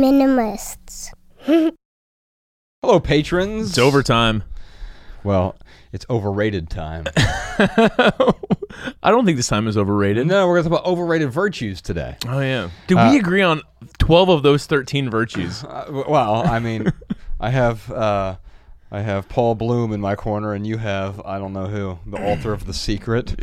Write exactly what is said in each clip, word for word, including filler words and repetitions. Minimalists. Hello, patrons. It's overtime. Well, it's overrated time. I don't think this time is overrated. No, we're going to talk about overrated virtues today. Oh, yeah. Did uh, we agree on twelve of those thirteen virtues? Uh, well, I mean, I have uh, I have Paul Bloom in my corner, and you have, I don't know who, the author of The Secret.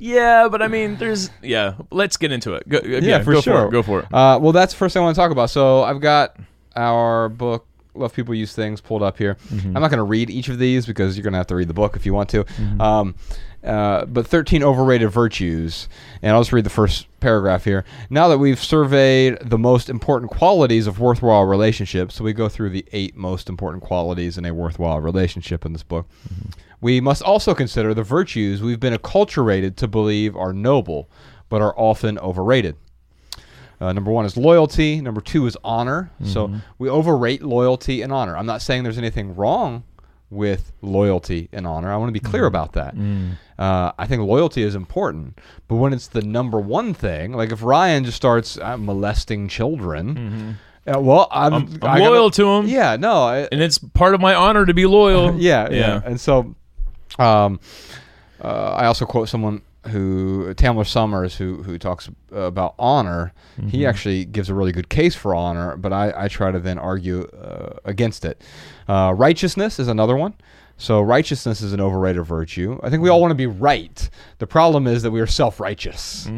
Yeah, but I mean, there's, yeah, let's get into it. Go, yeah, yeah, for go sure. For it, go for it. Uh, well, that's the first thing I want to talk about. So I've got our book, Love People Use Things, pulled up here. Mm-hmm. I'm not going to read each of these because you're going to have to read the book if you want to. Mm-hmm. Um, uh, but thirteen overrated virtues. And I'll just read the first paragraph here. Now that we've surveyed the most important qualities of worthwhile relationships, so we go through the eight most important qualities in a worthwhile relationship in this book, mm-hmm. we must also consider the virtues we've been acculturated to believe are noble, but are often overrated. Uh, number one is loyalty. Number two is honor. Mm-hmm. So we overrate loyalty and honor. I'm not saying there's anything wrong with loyalty and honor. I want to be clear mm. about that. Mm. Uh, I think loyalty is important, but when it's the number one thing, like if Ryan just starts uh, molesting children, mm-hmm. uh, well, I'm, I'm, I'm I gotta, loyal to him. Yeah, no. I, and it's part of my honor to be loyal. yeah, yeah, yeah. And so um, uh, I also quote someone who Tamler Summers, who who talks about honor, mm-hmm. he actually gives a really good case for honor, but I, I try to then argue uh, against it. Uh, righteousness is another one. So righteousness is an overrated virtue. I think we all want to be right. The problem is that we are self-righteous. Mm.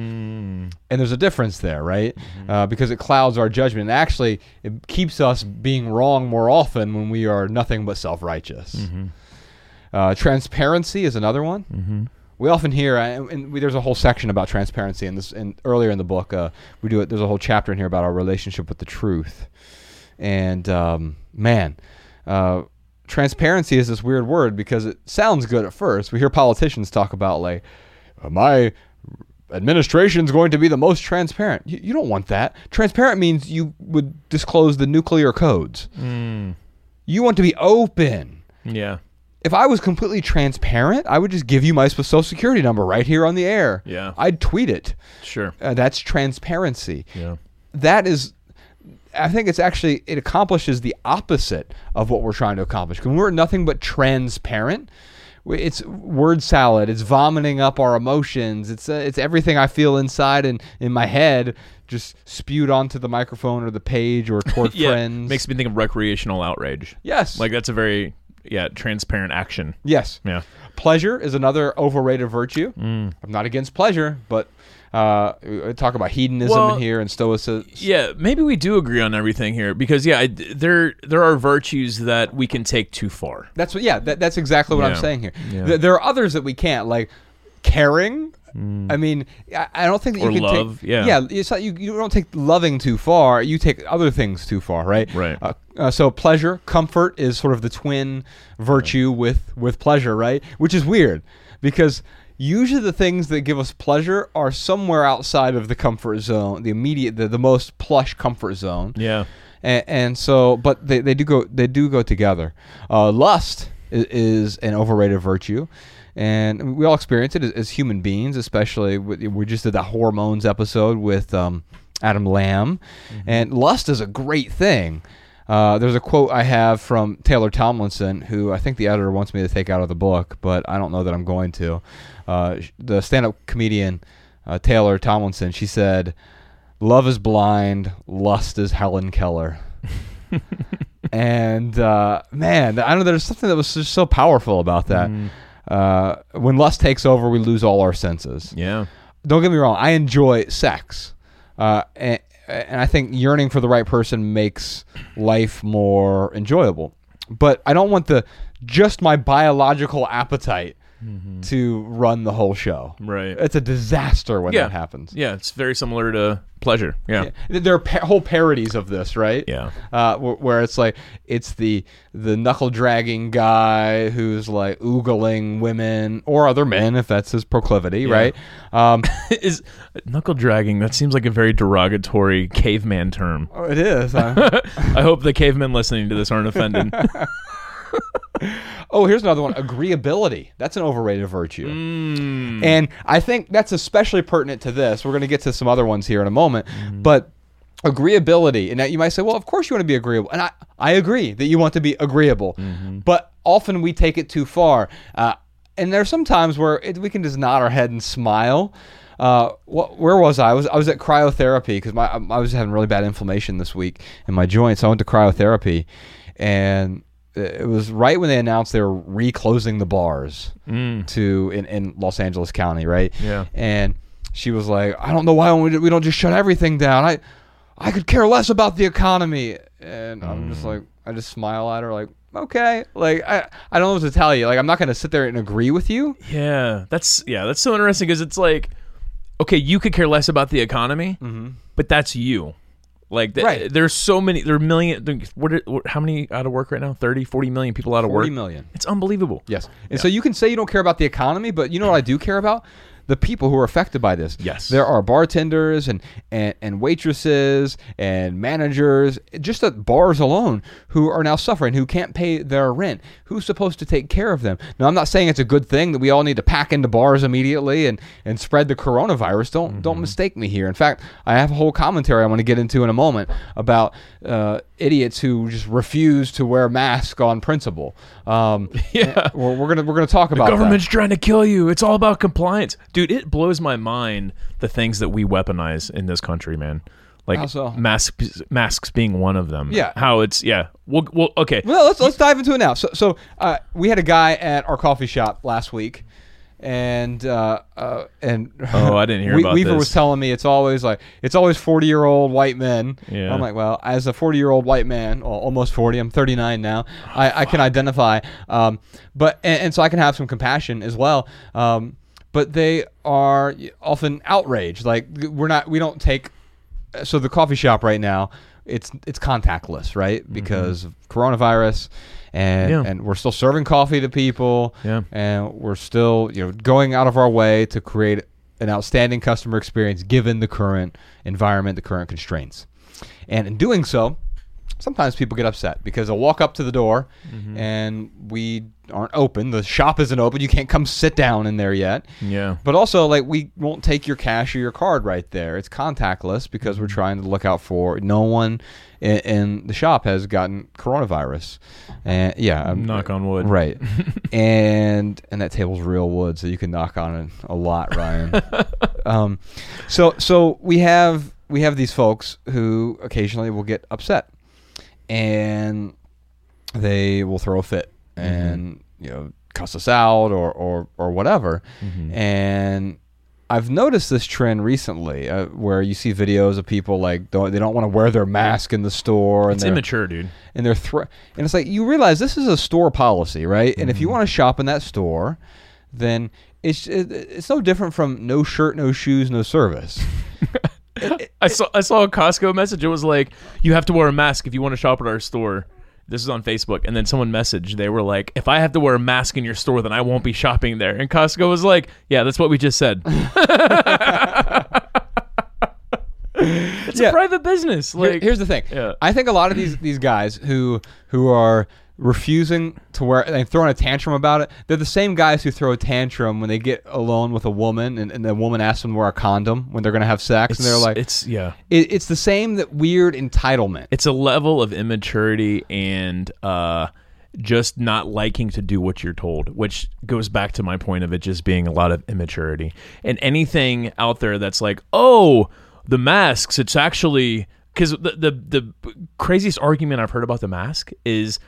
And there's a difference there, right? Mm-hmm. Uh, because it clouds our judgment. And actually, it keeps us being wrong more often when we are nothing but self-righteous. Mm-hmm. Uh, transparency is another one. Mm-hmm. We often hear, and we, there's a whole section about transparency in this. And earlier in the book, uh, we do it. There's a whole chapter in here about our relationship with the truth. And um, man, uh, transparency is this weird word because it sounds good at first. We hear politicians talk about like, my administration's going to be the most transparent. You, you don't want that. Transparent means you would disclose the nuclear codes. Mm. You want to be open. Yeah. If I was completely transparent, I would just give you my social security number right here on the air. Yeah. I'd tweet it. Sure. Uh, that's transparency. Yeah. That is, I think it's actually, it accomplishes the opposite of what we're trying to accomplish. When we're nothing but transparent, it's word salad. It's vomiting up our emotions. It's uh, it's everything I feel inside and in my head just spewed onto the microphone or the page or toward yeah. friends. Makes me think of recreational outrage. Yes. Like that's a very... Yeah, transparent action. Yes. Yeah. Pleasure is another overrated virtue. Mm. I'm not against pleasure, but uh, we talk about hedonism well, in here and stoicism. Yeah, maybe we do agree on everything here because yeah, I, there there are virtues that we can take too far. That's what. Yeah, that, that's exactly what yeah. I'm saying here. Yeah. Th- there are others that we can't, like caring. Mm. I mean, I, I don't think that or you can love, take. Yeah, yeah. It's not, you you don't take loving too far. You take other things too far, right? Right. Uh, uh, so pleasure, comfort is sort of the twin virtue right. with with pleasure, right? Which is weird because usually the things that give us pleasure are somewhere outside of the comfort zone, the immediate, the, the most plush comfort zone. Yeah. And, and so, but they, they do go they do go together. Uh, lust is, is an overrated virtue. And we all experience it as, as human beings, especially with, we just did that hormones episode with um, Adam Lamb. Mm-hmm. And lust is a great thing. Uh, there's a quote I have from Taylor Tomlinson, who I think the editor wants me to take out of the book, but I don't know that I'm going to. Uh, the stand-up comedian uh, Taylor Tomlinson, she said, "Love is blind, lust is Helen Keller." And uh, man, I don't know, there's something that was just so powerful about that. Mm. Uh, when lust takes over, we lose all our senses. Yeah. Don't get me wrong. I enjoy sex. Uh, and, and I think yearning for the right person makes life more enjoyable. But I don't want the just my biological appetite mm-hmm. to run the whole show. Right. It's a disaster when yeah. that happens. Yeah. It's very similar to pleasure. Yeah. yeah. There are pa- whole parodies of this, right? Yeah. Uh, wh- where it's like, it's the, the knuckle-dragging guy who's like oogling women or other men, if that's his proclivity, yeah. right? Um, is knuckle-dragging, that seems like a very derogatory caveman term. Oh, it is. Huh? I hope the cavemen listening to this aren't offended. Oh, here's another one. Agreeability. That's an overrated virtue. Mm. And I think that's especially pertinent to this. We're going to get to some other ones here in a moment. Mm. But agreeability. And now you might say, well, of course you want to be agreeable. And I, I agree that you want to be agreeable. Mm-hmm. But often we take it too far. Uh, and there are some times where it, we can just nod our head and smile. Uh, what, where was I? I was I was at cryotherapy because my I was having really bad inflammation this week in my joints. So I went to cryotherapy, and it was right when they announced they were reclosing the bars mm. to in, in Los Angeles County, right? Yeah. And she was like, "I don't know why we we don't just shut everything down. I I could care less about the economy." And I'm mm. just like, I just smile at her like, okay, like I, I don't know what to tell you. Like I'm not gonna sit there and agree with you. Yeah, that's yeah, that's so interesting because it's like, okay, you could care less about the economy, mm-hmm. but that's you. Like, th- right. there's so many, there are million, what are, what, how many out of work right now? thirty, forty million people out of work? forty million. It's unbelievable. Yes. And yeah. so you can say you don't care about the economy, but you know what I do care about? The people who are affected by this. Yes. There are bartenders and, and, and waitresses and managers, just at bars alone, who are now suffering, who can't pay their rent. Who's supposed to take care of them? Now, I'm not saying it's a good thing that we all need to pack into bars immediately and, and spread the coronavirus. Don't mm-hmm. don't mistake me here. In fact, I have a whole commentary I want to get into in a moment about uh, idiots who just refuse to wear masks on principle. Um, yeah. We're, we're gonna we're gonna talk about that. The government's trying to kill you. It's all about compliance. Dude, it blows my mind the things that we weaponize in this country, man. Like so? masks, masks being one of them. Yeah. How it's yeah. Well, well, okay. Well, let's let's dive into it now. So, so uh, we had a guy at our coffee shop last week, and uh, uh, and oh, I didn't hear we, about Weaver this. was telling me it's always like it's always forty year old white men. Yeah. I'm like, well, as a forty year old white man, well, almost forty, I'm thirty-nine now. Oh, I, I can identify, um, but and, and so I can have some compassion as well. Um, but they are often outraged. Like we're not, we don't take. So the coffee shop right now, it's it's contactless, right? Because mm-hmm. of coronavirus, and yeah. and we're still serving coffee to people, yeah. and we're still you know going out of our way to create an outstanding customer experience given the current environment, the current constraints, and in doing so, sometimes people get upset because they'll walk up to the door, mm-hmm. and we aren't open. The shop isn't open. You can't come sit down in there yet. Yeah. But also, like, we won't take your cash or your card right there. It's contactless because we're trying to look out for no one in, in the shop has gotten coronavirus. And yeah, knock on wood. Right. and and that table's real wood, so you can knock on it a lot, Ryan. um, so so we have we have these folks who occasionally will get upset. And they will throw a fit and mm-hmm. you know cuss us out or or, or whatever. Mm-hmm. And I've noticed this trend recently uh, where you see videos of people like don't, they don't want to wear their mask in the store. And it's immature, dude. And they're thro- and it's like you realize this is a store policy, right? Mm-hmm. And if you want to shop in that store, then it's it, it's no different from no shirt, no shoes, no service. It, it, I saw I saw a Costco message. It was like, you have to wear a mask if you want to shop at our store. This is on Facebook. And then someone messaged. They were like, if I have to wear a mask in your store, then I won't be shopping there. And Costco was like, yeah, that's what we just said. It's yeah. a private business. Like, Here, here's the thing. Yeah. I think a lot of these, these guys who who are refusing to wear and throwing a tantrum about it, they're the same guys who throw a tantrum when they get alone with a woman and, and the woman asks them to wear a condom when they're going to have sex. It's, and they're like, it's yeah, it, it's the same that weird entitlement. It's a level of immaturity and uh, just not liking to do what you're told, which goes back to my point of it just being a lot of immaturity. And anything out there that's like, oh, the masks, it's actually because the, the the craziest argument I've heard about the mask is,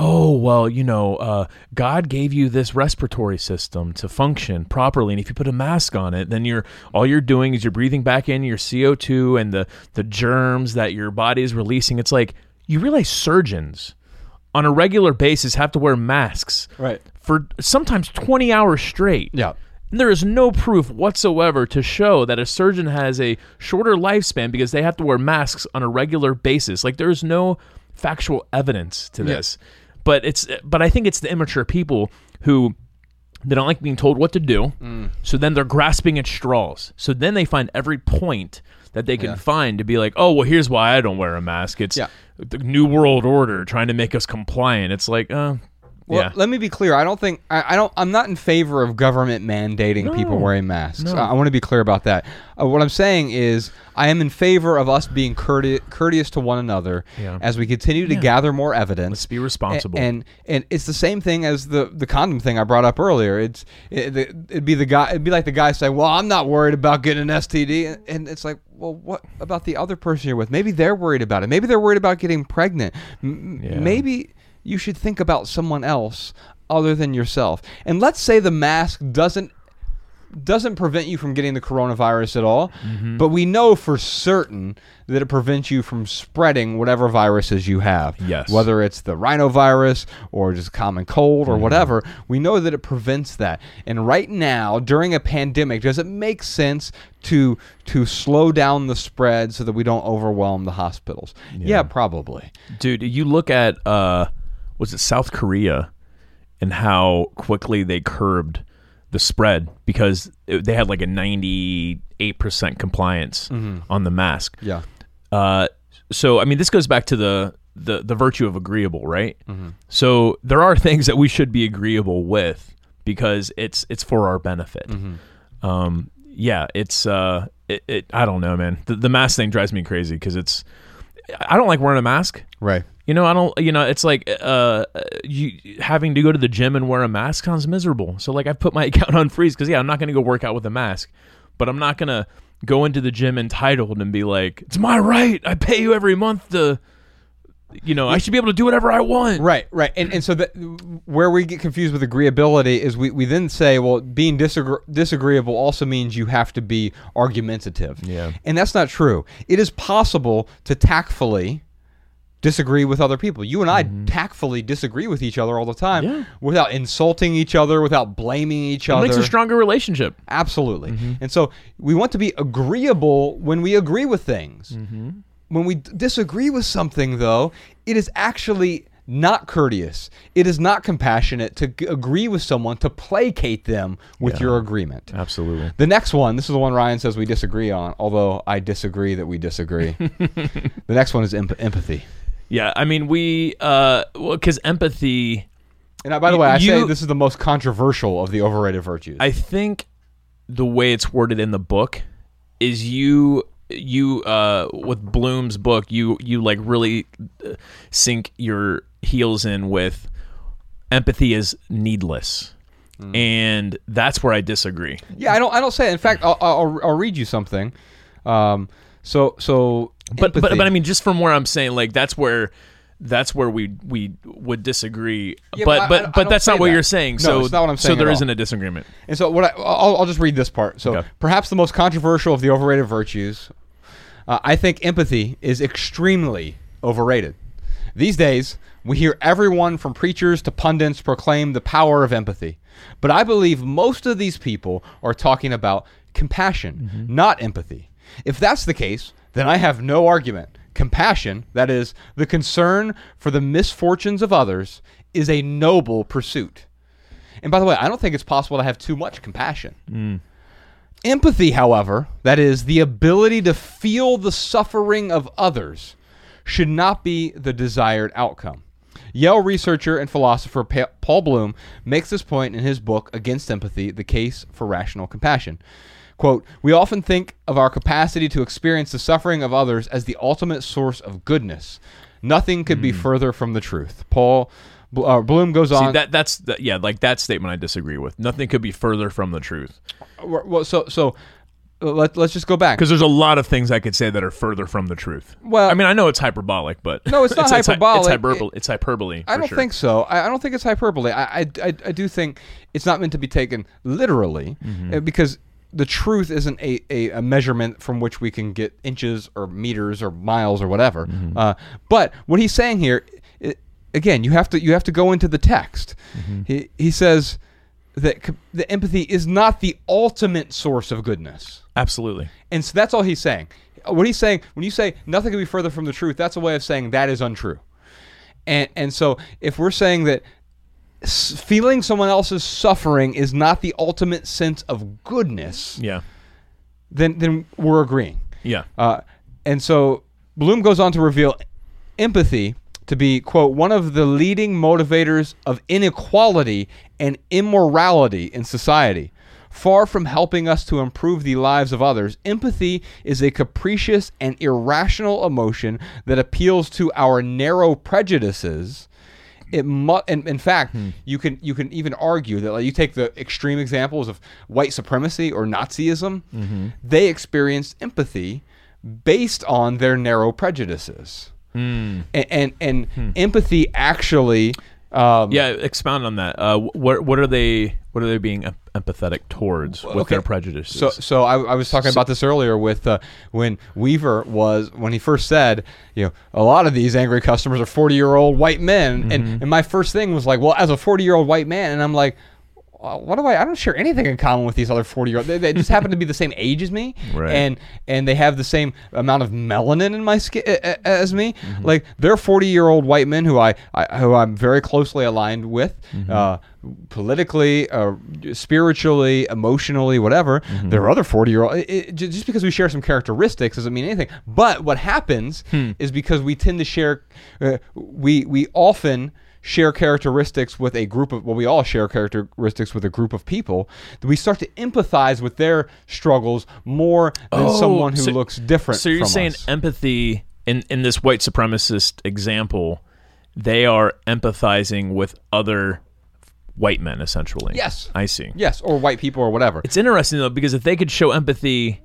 oh, well, you know, uh, God gave you this respiratory system to function properly. And if you put a mask on it, then you're all you're doing is you're breathing back in your C O two and the, the germs that your body is releasing. It's like, you realize surgeons on a regular basis have to wear masks right. for sometimes twenty hours straight. Yeah. And there is no proof whatsoever to show that a surgeon has a shorter lifespan because they have to wear masks on a regular basis. Like, there's no factual evidence to this. Yeah. But it's, but I think it's the immature people who they don't like being told what to do, mm. so then they're grasping at straws. So then they find every point that they can yeah. find to be like, oh, well, here's why I don't wear a mask. It's yeah. the New World Order trying to make us compliant. It's like, uh, Well, yeah. Let me be clear. I don't think I, I don't. I'm not in favor of government mandating no. people wearing masks. No. I, I want to be clear about that. Uh, what I'm saying is, I am in favor of us being courte- courteous to one another yeah. as we continue to yeah. gather more evidence. Let's be responsible. And, and and it's the same thing as the the condom thing I brought up earlier. It's it, it'd be the guy. It'd be like the guy saying, "Well, I'm not worried about getting an S T D," and it's like, well, what about the other person you're with? Maybe they're worried about it. Maybe they're worried about getting pregnant. M- yeah. Maybe. You should think about someone else other than yourself. And let's say the mask doesn't doesn't prevent you from getting the coronavirus at all, mm-hmm. but we know for certain that it prevents you from spreading whatever viruses you have. Yes. Whether it's the rhinovirus or just common cold or mm-hmm. whatever, we know that it prevents that. And right now, during a pandemic, does it make sense to to slow down the spread so that we don't overwhelm the hospitals? Yeah, yeah probably. Dude, you look at... Uh was it South Korea and how quickly they curbed the spread because it, they had like a ninety-eight percent compliance mm-hmm. on the mask. Yeah. Uh, so, I mean, this goes back to the, the, the virtue of agreeable, right? Mm-hmm. So there are things that we should be agreeable with because it's, it's for our benefit. Mm-hmm. Um, yeah, it's, uh, it, it, I don't know, man. The, the mask thing drives me crazy because it's, I don't like wearing a mask. Right. You know, I don't, you know, it's like uh, you having to go to the gym and wear a mask sounds miserable. So, like, I put my account on freeze because, yeah, I'm not going to go work out with a mask, but I'm not going to go into the gym entitled and be like, it's my right. I pay you every month to, you know, I should be able to do whatever I want. Right, right. And and so that where we get confused with agreeability is we, we then say, well, being disagree- disagreeable also means you have to be argumentative. Yeah. And that's not true. It is possible to tactfully disagree with other people. You and I mm-hmm. tactfully disagree with each other all the time yeah. without insulting each other, without blaming each it other. It makes a stronger relationship. Absolutely. Mm-hmm. And so we want to be agreeable when we agree with things. Mm-hmm. When we disagree with something, though, it is actually not courteous. It is not compassionate to g- agree with someone, to placate them with yeah. your agreement. Absolutely. The next one, this is the one Ryan says we disagree on, although I disagree that we disagree. The next one is em- empathy. Yeah, I mean, we, uh, well, because empathy. And I, by the way, I you, say this is the most controversial of the overrated virtues. I think the way it's worded in the book is you, you, uh, with Bloom's book, you, you like really sink your heels in with empathy is needless. Mm. And that's where I disagree. Yeah, I don't, I don't say it. In fact, I'll, I'll, I'll read you something. Um, so, so. But, but but I mean, just from where I'm saying, like that's where that's where we we would disagree. Yeah, but but I, I, but I that's not what that. You're saying. So no, it's not what I'm saying. So there isn't a disagreement. And so what I, I'll I'll just read this part. So okay. Perhaps the most controversial of the overrated virtues, uh, I think empathy is extremely overrated. These days, we hear everyone from preachers to pundits proclaim the power of empathy. But I believe most of these people are talking about compassion, mm-hmm. not empathy. If that's the case, then I have no argument. Compassion, that is, the concern for the misfortunes of others, is a noble pursuit. And by the way, I don't think it's possible to have too much compassion. Mm. Empathy, however, that is, the ability to feel the suffering of others, should not be the desired outcome. Yale researcher and philosopher Pa- Paul Bloom makes this point in his book, Against Empathy, The Case for Rational Compassion. Quote, we often think of our capacity to experience the suffering of others as the ultimate source of goodness. Nothing could mm. be further from the truth. Paul uh, Bloom goes on. See, that, that's, the, yeah, like that statement I disagree with. Nothing could be further from the truth. Well, so, so let, let's just go back. Because there's a lot of things I could say that are further from the truth. Well, I mean, I know it's hyperbolic, but. No, it's not it's hyperbolic. It's hyperbole. It's hyperbole. I don't sure. think so. I, I don't think it's hyperbole. I, I, I, I do think it's not meant to be taken literally mm-hmm. because. The truth isn't a, a, a measurement from which we can get inches or meters or miles or whatever. Mm-hmm. Uh, but what he's saying here, it, again, you have to you have to go into the text. Mm-hmm. He he says that co- the empathy is not the ultimate source of goodness. Absolutely. And so that's all he's saying. What he's saying when you say nothing can be further from the truth, that's a way of saying that is untrue. And and so if we're saying that. Feeling someone else's suffering is not the ultimate sense of goodness. Yeah. Then, then we're agreeing. Yeah. Uh, and so Bloom goes on to reveal empathy to be, quote, one of the leading motivators of inequality and immorality in society. Far from helping us to improve the lives of others, empathy is a capricious and irrational emotion that appeals to our narrow prejudices. It mu- in, in fact, hmm. you can you can even argue that, like, you take the extreme examples of white supremacy or Nazism, mm-hmm. they experienced empathy based on their narrow prejudices. Mm. And and, and hmm. empathy actually... Um, yeah, expound on that. Uh, what what are they what are they being empathetic towards with okay. their prejudices? So so I, I was talking so, about this earlier with uh, when Weaver was when he first said, you know, a lot of these angry customers are forty-year-old white men, mm-hmm. and and my first thing was like, well, as a forty-year-old white man, and I'm like, what do I? I don't share anything in common with these other forty-year-olds. They, they just happen to be the same age as me, right. and and they have the same amount of melanin in my skin as me. Mm-hmm. Like, they're forty-year-old white men who I, I who I'm very closely aligned with, mm-hmm. uh, politically, uh, spiritually, emotionally, whatever. Mm-hmm. There are other forty-year-olds. Just because we share some characteristics doesn't mean anything. But what happens hmm. is because we tend to share, uh, we we often. share characteristics with a group of, well, we all share characteristics with a group of people, that we start to empathize with their struggles more than oh, someone who so, looks different So you're from saying us. Empathy, in, in this white supremacist example, they are empathizing with other white men, essentially. Yes. I see. Yes, or white people or whatever. It's interesting, though, because if they could show empathy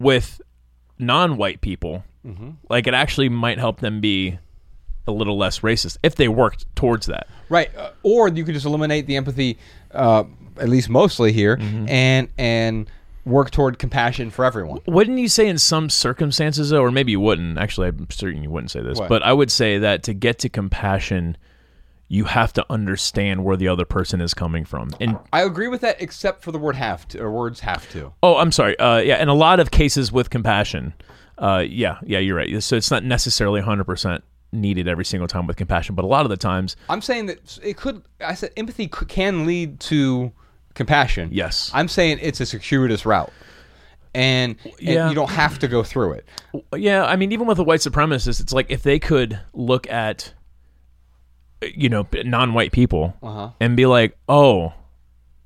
with non-white people, mm-hmm. like, it actually might help them be a little less racist if they worked towards that, right? Uh, or you could just eliminate the empathy, uh, at least mostly here, mm-hmm. and and work toward compassion for everyone. Wouldn't you say in some circumstances, though, or maybe you wouldn't? Actually, I'm certain you wouldn't say this, what? But I would say that to get to compassion, you have to understand where the other person is coming from. And I agree with that, except for the word "have to" or words "have to." Oh, I'm sorry. Uh, yeah, in a lot of cases with compassion, uh, yeah, yeah, you're right. So it's not necessarily one hundred percent. Needed every single time with compassion, but a lot of the times I'm saying that it could I said empathy could, can lead to compassion. Yes. I'm saying it's a circuitous route and, yeah. and you don't have to go through it. Yeah, I mean, even with a white supremacist, it's like if they could look at, you know, non-white people uh-huh. and be like, oh,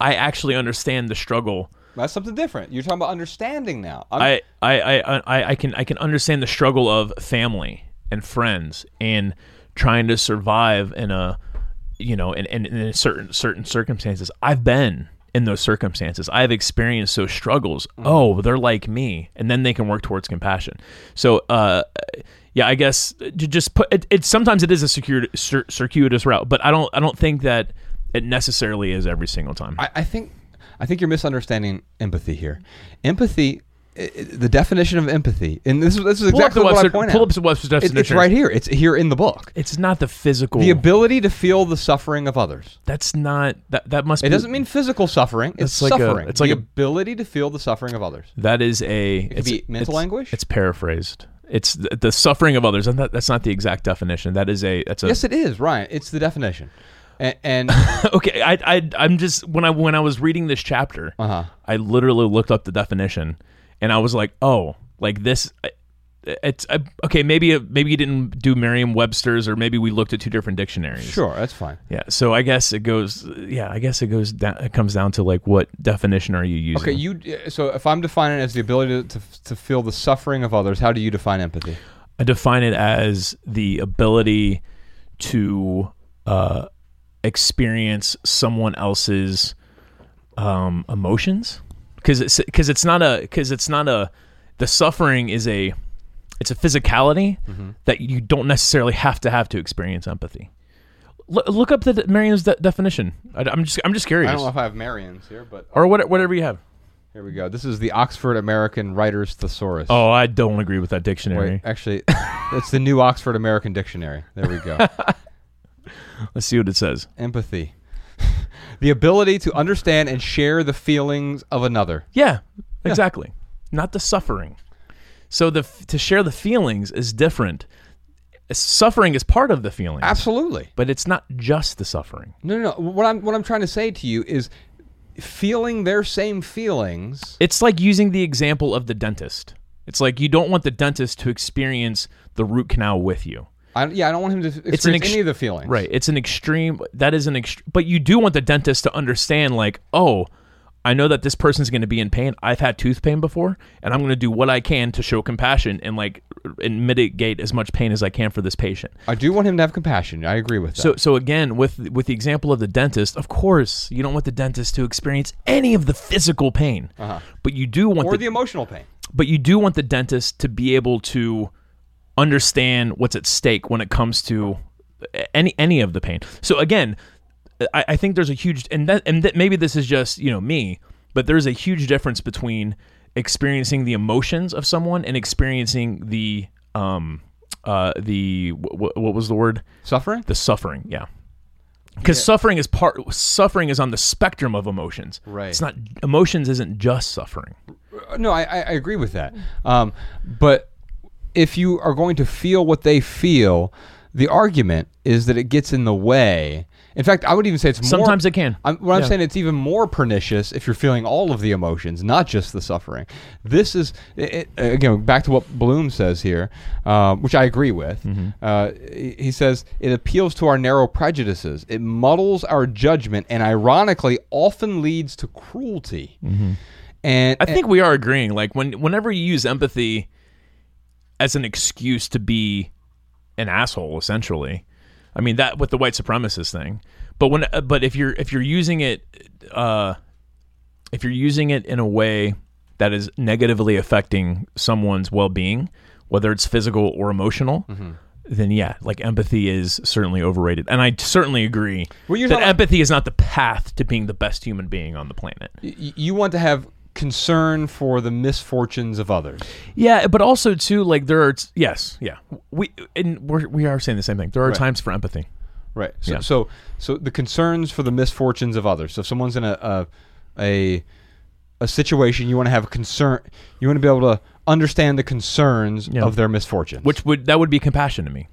I actually understand the struggle. That's something different. You're talking about understanding now. I I, I I I can I can understand the struggle of family and friends and trying to survive in a, you know, in, in, in certain certain circumstances. I've been in those circumstances. I've experienced those struggles. Mm-hmm. Oh, they're like me. And then they can work towards compassion. So, uh, yeah, I guess to just put it, it sometimes it is a circuit, cir- circuitous route, but I don't, I don't think that it necessarily is every single time. I, I think, I think you're misunderstanding empathy here. Empathy, the definition of empathy, and this is this is exactly what I point out. Pull up the Webster's definition. It, it's right here. It's here in the book. It's not the physical. The ability to feel the suffering of others. That's not that. That must. It be, doesn't mean physical suffering. It's like suffering. A, it's like the a, ability to feel the suffering of others. That is a. It could it's, be mental it's, anguish. It's paraphrased. It's the, the suffering of others, and that, that's not the exact definition. That is a. That's a. Yes, it is, Ryan. It's the definition. And, and okay, I I I'm just when I when I was reading this chapter, uh-huh. I literally looked up the definition. And I was like, oh, like this, it's, I, okay, maybe maybe you didn't do Merriam-Webster's or maybe we looked at two different dictionaries. Sure, that's fine. Yeah, so I guess it goes, yeah, I guess it goes down, it comes down to like what definition are you using? Okay, you. So if I'm defining it as the ability to, to, to feel the suffering of others, how do you define empathy? I define it as the ability to uh, experience someone else's um, emotions. Because it's because it's not a because it's not a the suffering is a it's a physicality mm-hmm. that you don't necessarily have to have to experience empathy. L- look up the de- Merriam's de- definition. I, I'm just I'm just curious. I don't know if I have Merriam's here, but or what, whatever you have. Here we go. This is the Oxford American Writer's Thesaurus. Oh, I don't agree with that dictionary. Wait, actually, it's the new Oxford American Dictionary. There we go. Let's see what it says. Empathy. The ability to understand and share the feelings of another. Yeah, exactly. Yeah. Not the suffering. So the to share the feelings is different. Suffering is part of the feelings. Absolutely. But it's not just the suffering. No, no, no. What I'm what I'm trying to say to you is feeling their same feelings. It's like using the example of the dentist. It's like you don't want the dentist to experience the root canal with you. I, yeah, I don't want him to experience ex- any of the feelings. Right. It's an extreme. That is an extreme. But you do want the dentist to understand, like, oh, I know that this person's going to be in pain. I've had tooth pain before, and I'm going to do what I can to show compassion and like and mitigate as much pain as I can for this patient. I do want him to have compassion. I agree with that. So, so again, with with the example of the dentist, of course, you don't want the dentist to experience any of the physical pain, uh-huh. but you do want or the, the emotional pain. But you do want the dentist to be able to understand what's at stake when it comes to any any of the pain. So again. I, I think there's a huge, and that, and that maybe this is just, you know, me, but there's a huge difference between experiencing the emotions of someone and experiencing the, um, uh, the, w- what was the word? Suffering? The suffering. Yeah. Because yeah. suffering is part, suffering is on the spectrum of emotions. Right. It's not, emotions isn't just suffering. No, I, I agree with that. Um, but if you are going to feel what they feel, the argument is that it gets in the way. In fact, I would even say it's more... Sometimes it can. I'm, what I'm yeah. saying, it's even more pernicious if you're feeling all of the emotions, not just the suffering. This is, it, again, back to what Bloom says here, uh, which I agree with. Mm-hmm. Uh, he says, it appeals to our narrow prejudices. It muddles our judgment and ironically often leads to cruelty. Mm-hmm. And I think and, we are agreeing. Like when, whenever you use empathy as an excuse to be an asshole, essentially... I mean that with the white supremacist thing, but when but if you're if you're using it, uh, if you're using it in a way that is negatively affecting someone's well-being, whether it's physical or emotional, mm-hmm. then yeah, like empathy is certainly overrated, and I certainly agree well, that talking, empathy is not the path to being the best human being on the planet. Y- you want to have concern for the misfortunes of others. Yeah, but also too, like there are yes, yeah. We and we're, we are saying the same thing. There are right. times for empathy, right? So, yeah. so, so the concerns for the misfortunes of others. So, if someone's in a a a, a situation, you want to have a concern. You want to be able to understand the concerns yeah. of their misfortunes, which would that would be compassion to me.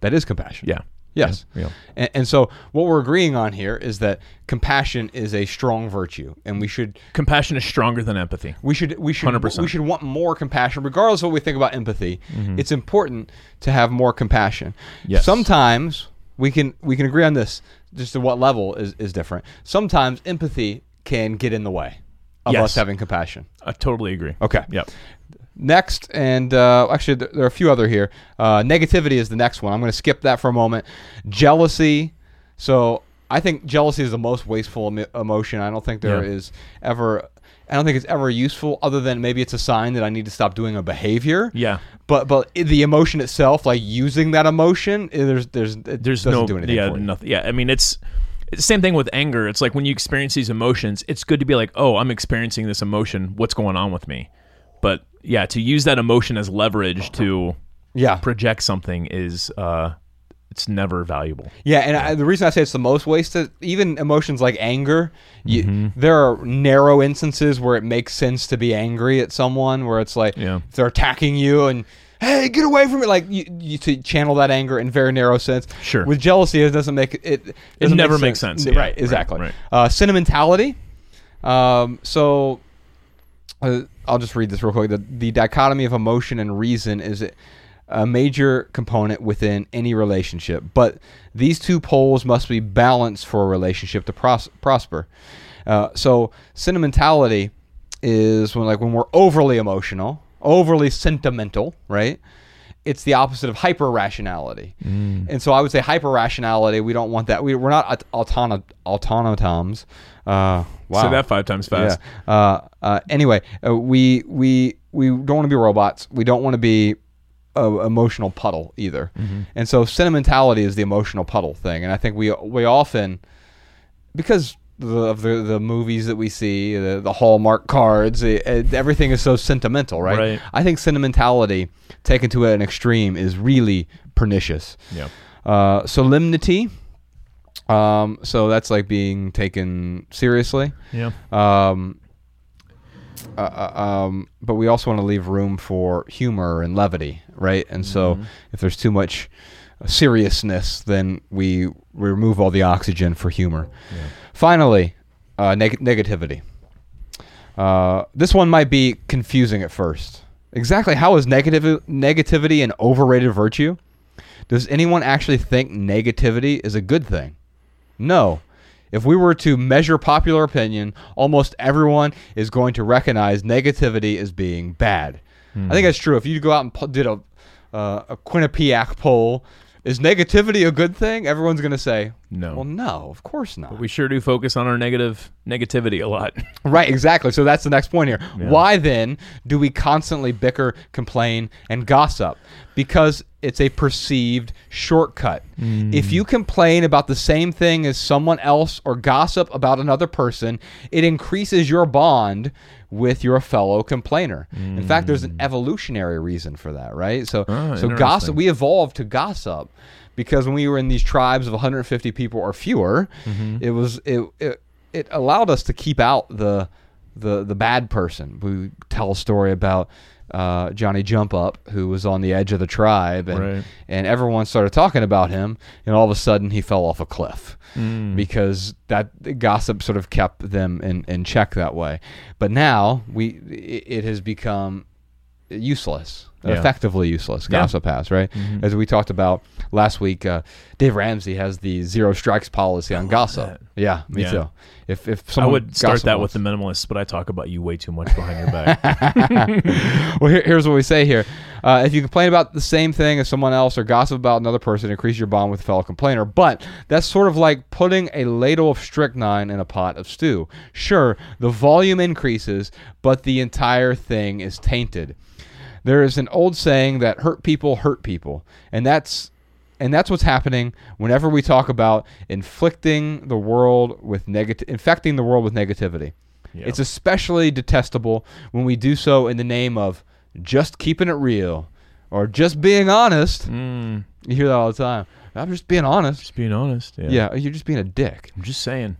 That is compassion. Yeah. Yes. Yeah. And, and so what we're agreeing on here is that compassion is a strong virtue and we should... Compassion is stronger than empathy. We should we should, one hundred percent. We should want more compassion. Regardless of what we think about empathy, mm-hmm. it's important to have more compassion. Yes. Sometimes we can we can agree on this, just to what level is, is different. Sometimes empathy can get in the way of yes. us having compassion. I totally agree. Okay. Yep. Next, and uh, actually there are a few other here. Uh, negativity is the next one. I'm going to skip that for a moment. Jealousy. So I think jealousy is the most wasteful em- emotion. I don't think there yeah. is ever... I don't think it's ever useful other than maybe it's a sign that I need to stop doing a behavior. Yeah. But but the emotion itself, like using that emotion, there's there's it there's doesn't no, do anything yeah, for you. Nothing, yeah, I mean, it's... Same thing with anger. It's like when you experience these emotions, it's good to be like, oh, I'm experiencing this emotion. What's going on with me? But... Yeah, to use that emotion as leverage to yeah. project something is, uh, it's never valuable. Yeah, and I, the reason I say it's the most wasted, even emotions like anger, you, mm-hmm. there are narrow instances where it makes sense to be angry at someone, where it's like yeah. if they're attacking you and, hey, get away from me, like you, you to channel that anger in very narrow sense. Sure. With jealousy, it doesn't make, it, it, it never make makes sense. sense. Yeah, right, exactly. Right, right. Uh, sentimentality. Um, so... Uh, I'll just read this real quick. The, the dichotomy of emotion and reason is a major component within any relationship, but these two poles must be balanced for a relationship to pros- prosper. Uh, so sentimentality is when, like, when we're overly emotional, overly sentimental, right? It's the opposite of hyper-rationality. Mm. And so I would say hyper-rationality, we don't want that. We, we're not autonom- autonomotoms. Uh, wow. Say that five times fast. Yeah. Uh, uh, anyway, uh, we we we don't want to be robots. We don't want to be an emotional puddle either. Mm-hmm. And so sentimentality is the emotional puddle thing. And I think we we often, because of the, the the movies that we see, the, the Hallmark cards, it, it, everything is so sentimental, right? right? I think sentimentality taken to an extreme is really pernicious. Yeah. Uh, solemnity. Um, so that's like being taken seriously. Yeah. Um, uh, uh, um, but we also want to leave room for humor and levity, right? And mm-hmm. so if there's too much seriousness, then we remove all the oxygen for humor. Yeah. Finally, uh, neg- negativity. Uh, this one might be confusing at first. Exactly how is negativ- negativity an overrated virtue? Does anyone actually think negativity is a good thing? No. If we were to measure popular opinion, almost everyone is going to recognize negativity as being bad. Hmm. I think that's true. If you go out and did a, uh, a Quinnipiac poll, is negativity a good thing? Everyone's going to say, no. Well, no, of course not. But we sure do focus on our negative negativity a lot. Right, exactly. So that's the next point here. Yeah. Why then do we constantly bicker, complain, and gossip? Because it's a perceived shortcut. Mm. If you complain about the same thing as someone else or gossip about another person, it increases your bond with your fellow complainer. Mm. In fact, there's an evolutionary reason for that, right? So, oh, so gossip, we evolved to gossip because when we were in these tribes of one hundred fifty people or fewer, mm-hmm. it was it, it it allowed us to keep out the the the bad person. We tell a story about uh, Johnny Jump Up, who was on the edge of the tribe, and right. and everyone started talking about him, and all of a sudden he fell off a cliff. Mm. Because that gossip sort of kept them in, in check that way. But now we it has become useless, yeah. effectively useless. Gossip yeah. has, right? Mm-hmm. As we talked about last week, uh, Dave Ramsey has the zero strikes policy on gossip. That. Yeah, me yeah. too. If if someone I would start that with the minimalists, but I talk about you way too much behind your back. Well, here, here's what we say here. Uh, if you complain about the same thing as someone else or gossip about another person, increase your bond with a fellow complainer. But that's sort of like putting a ladle of strychnine in a pot of stew. Sure, the volume increases, but the entire thing is tainted. There is an old saying that hurt people hurt people, and that's and that's what's happening whenever we talk about inflicting the world with negati- infecting the world with negativity. Yep. It's especially detestable when we do so in the name of just keeping it real or just being honest. Mm. You hear that all the time. I'm just being honest. Just being honest. Yeah. Yeah, you're just being a dick. I'm just saying.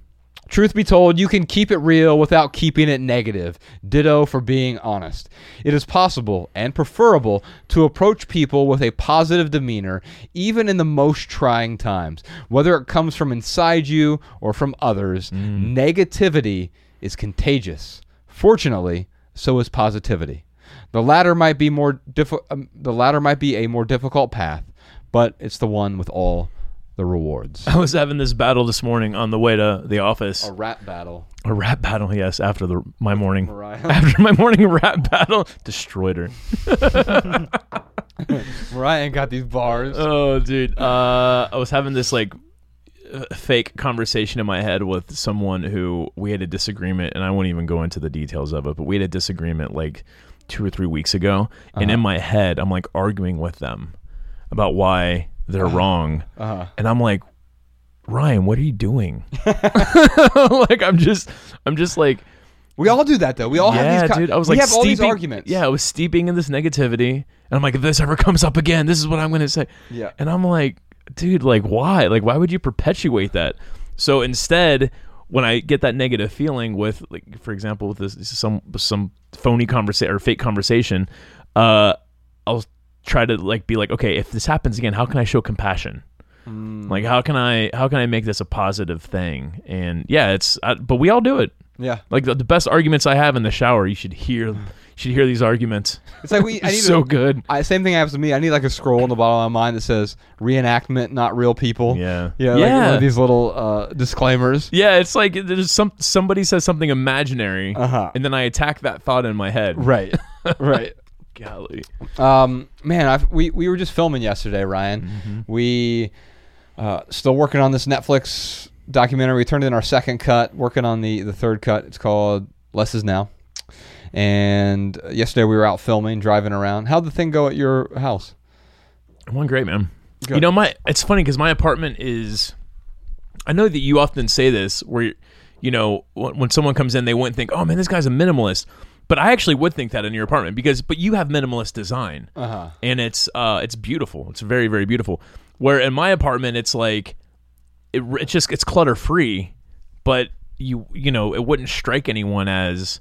Truth be told, you can keep it real without keeping it negative. Ditto for being honest. It is possible and preferable to approach people with a positive demeanor, even in the most trying times. Whether it comes from inside you or from others, mm. negativity is contagious. Fortunately, so is positivity. The latter might be more diff- um, the latter might be a more difficult path, but it's the one with all the rewards. I was having this battle this morning on the way to the office. A rap battle. A rap battle, yes, after the my morning. Mariah. After my morning rap battle, destroyed her. Ryan got these bars. Oh, dude. Uh, I was having this like fake conversation in my head with someone who we had a disagreement, and I won't even go into the details of it, but we had a disagreement like two or three weeks ago, uh-huh. and in my head, I'm like arguing with them about why they're uh-huh. wrong, uh-huh. and I'm like, Ryan, what are you doing? Like, I'm just, I'm just like, we all do that though. We all yeah, have these, co- dude. I was we like, have steeping, all these arguments. Yeah, I was steeping in this negativity, and I'm like, if this ever comes up again, this is what I'm gonna say. Yeah, and I'm like, dude, like, why? Like, why would you perpetuate that? So instead, when I get that negative feeling with, like, for example, with this some some phony conversation or fake conversation, uh, I'll try to like be like, okay, if this happens again, how can I show compassion? Mm. Like, how can I how can I make this a positive thing? And yeah, it's I, but we all do it. Yeah, like the, the best arguments I have in the shower. You should hear, you should hear these arguments. It's like we I need so a, good. I, same thing happens to me. I need like a scroll on the bottom of my mind that says reenactment, not real people. Yeah, yeah, like yeah. One of these little uh, disclaimers. Yeah, it's like there's some somebody says something imaginary, uh-huh. and then I attack that thought in my head. Right, right. Golly, um, man, I've, we we were just filming yesterday, Ryan. Mm-hmm. We uh, still working on this Netflix documentary. We turned in our second cut, working on the, the third cut. It's called Less Is Now. And yesterday we were out filming, driving around. How'd the thing go at your house? It went great, man. Good. You know, my it's funny because my apartment is. I know that you often say this, where you know when, when someone comes in, they wouldn't think, "Oh man, this guy's a minimalist." But I actually would think that in your apartment because, but you have minimalist design, uh-huh. and it's uh, it's beautiful. It's very, very beautiful. Where in my apartment, it's like it, it just it's clutter free, but you you know it wouldn't strike anyone as,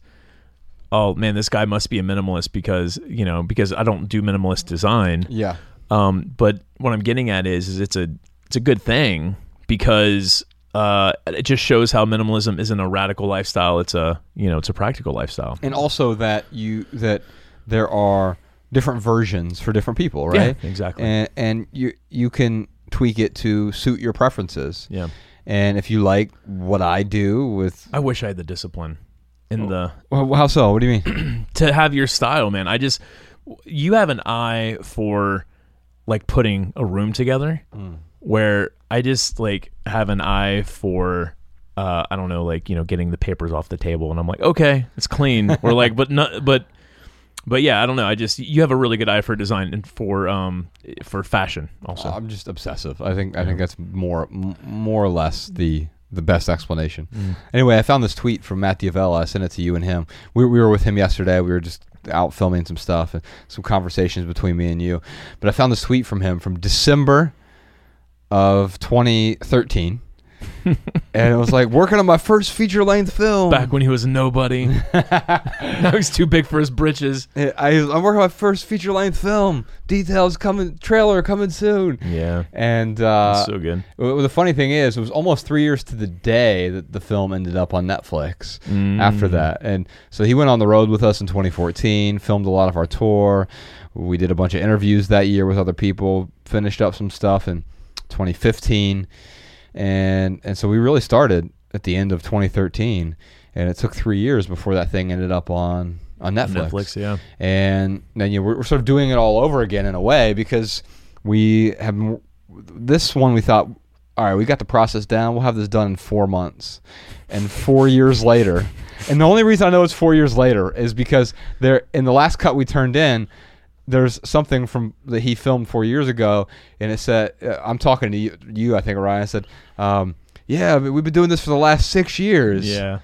oh man, this guy must be a minimalist because you know because I don't do minimalist design. Yeah. Um. But what I'm getting at is is it's a it's a good thing because Uh, it just shows how minimalism isn't a radical lifestyle. It's a, you know, it's a practical lifestyle. And also that you that there are different versions for different people, right? Yeah, exactly. And, and you you can tweak it to suit your preferences. Yeah. And if you like what I do with... I wish I had the discipline in well, the... Well, how so? What do you mean? To have your style, man. I just... You have an eye for, like, putting a room together mm. where I just, like, have an eye for... Uh, I don't know, like, you know, getting the papers off the table, and I'm like, okay, it's clean. We're like, but not, but, but yeah, I don't know. I just, you have a really good eye for design and for, um, for fashion also. I'm just obsessive. I think, I think that's more, m- more or less the, the best explanation. Mm. Anyway, I found this tweet from Matt D'Avella. I sent it to you and him. We we were with him yesterday. We were just out filming some stuff and some conversations between me and you, but I found this tweet from him from December of twenty thirteen. And it was like, working on my first feature-length film. Back when he was nobody. Now he's too big for his britches. I, I'm working on my first feature-length film. Details coming, trailer coming soon. Yeah. And uh, that's so good. W- the funny thing is, it was almost three years to the day that the film ended up on Netflix mm. after that. And so he went on the road with us in twenty fourteen, filmed a lot of our tour. We did a bunch of interviews that year with other people, finished up some stuff in twenty fifteen. And and so we really started at the end of twenty thirteen, and it took three years before that thing ended up on, on Netflix. Netflix, yeah. And then you know, we're, we're sort of doing it all over again in a way, because we have this one. We thought, all right, we got the process down. We'll have this done in four months, and four years later. And the only reason I know it's four years later is because there in the last cut we turned in, there's something from that he filmed four years ago, and it said, uh, I'm talking to you, you I think, Ryan. I said, um, yeah, we've been doing this for the last six years. Yeah.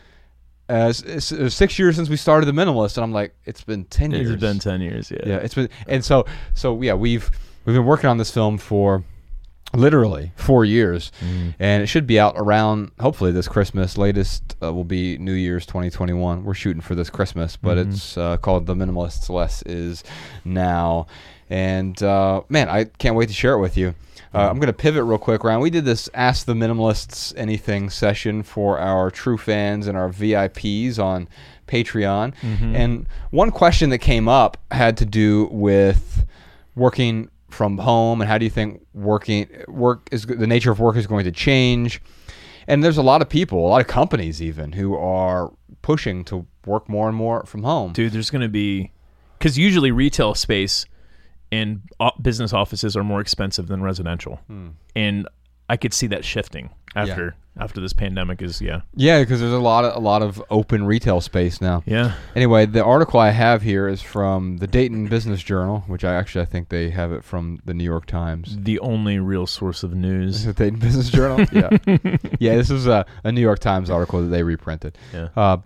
Uh, it's, it's, it's six years since we started The Minimalists, and I'm like, it's been ten years. It's been ten years, yeah. Yeah, it's been, and so, so yeah, we've we've been working on this film for literally four years, mm-hmm. and it should be out around, hopefully, this Christmas. Latest uh, will be New Year's twenty twenty-one. We're shooting for this Christmas, but mm-hmm. it's uh, called The Minimalists: Less Is Now. And uh, man, I can't wait to share it with you. Uh, I'm going to pivot real quick, Ryan. We did this Ask the Minimalists Anything session for our true fans and our V I Ps on Patreon. Mm-hmm. And one question that came up had to do with working from home, and how do you think working work is the nature of work is going to change? And there's a lot of people, a lot of companies even, who are pushing to work more and more from home. Dude, there's going to be, because usually retail space and business offices are more expensive than residential, hmm. and I could see that shifting after yeah. after this pandemic is yeah yeah because there's a lot of a lot of open retail space now. Yeah. Anyway, the article I have here is from the Dayton Business Journal, which I actually I think they have it from the New York Times. The only real source of news. Is it Dayton Business Journal? Yeah. Yeah. This is a, a New York Times article that they reprinted. Yeah. Uh,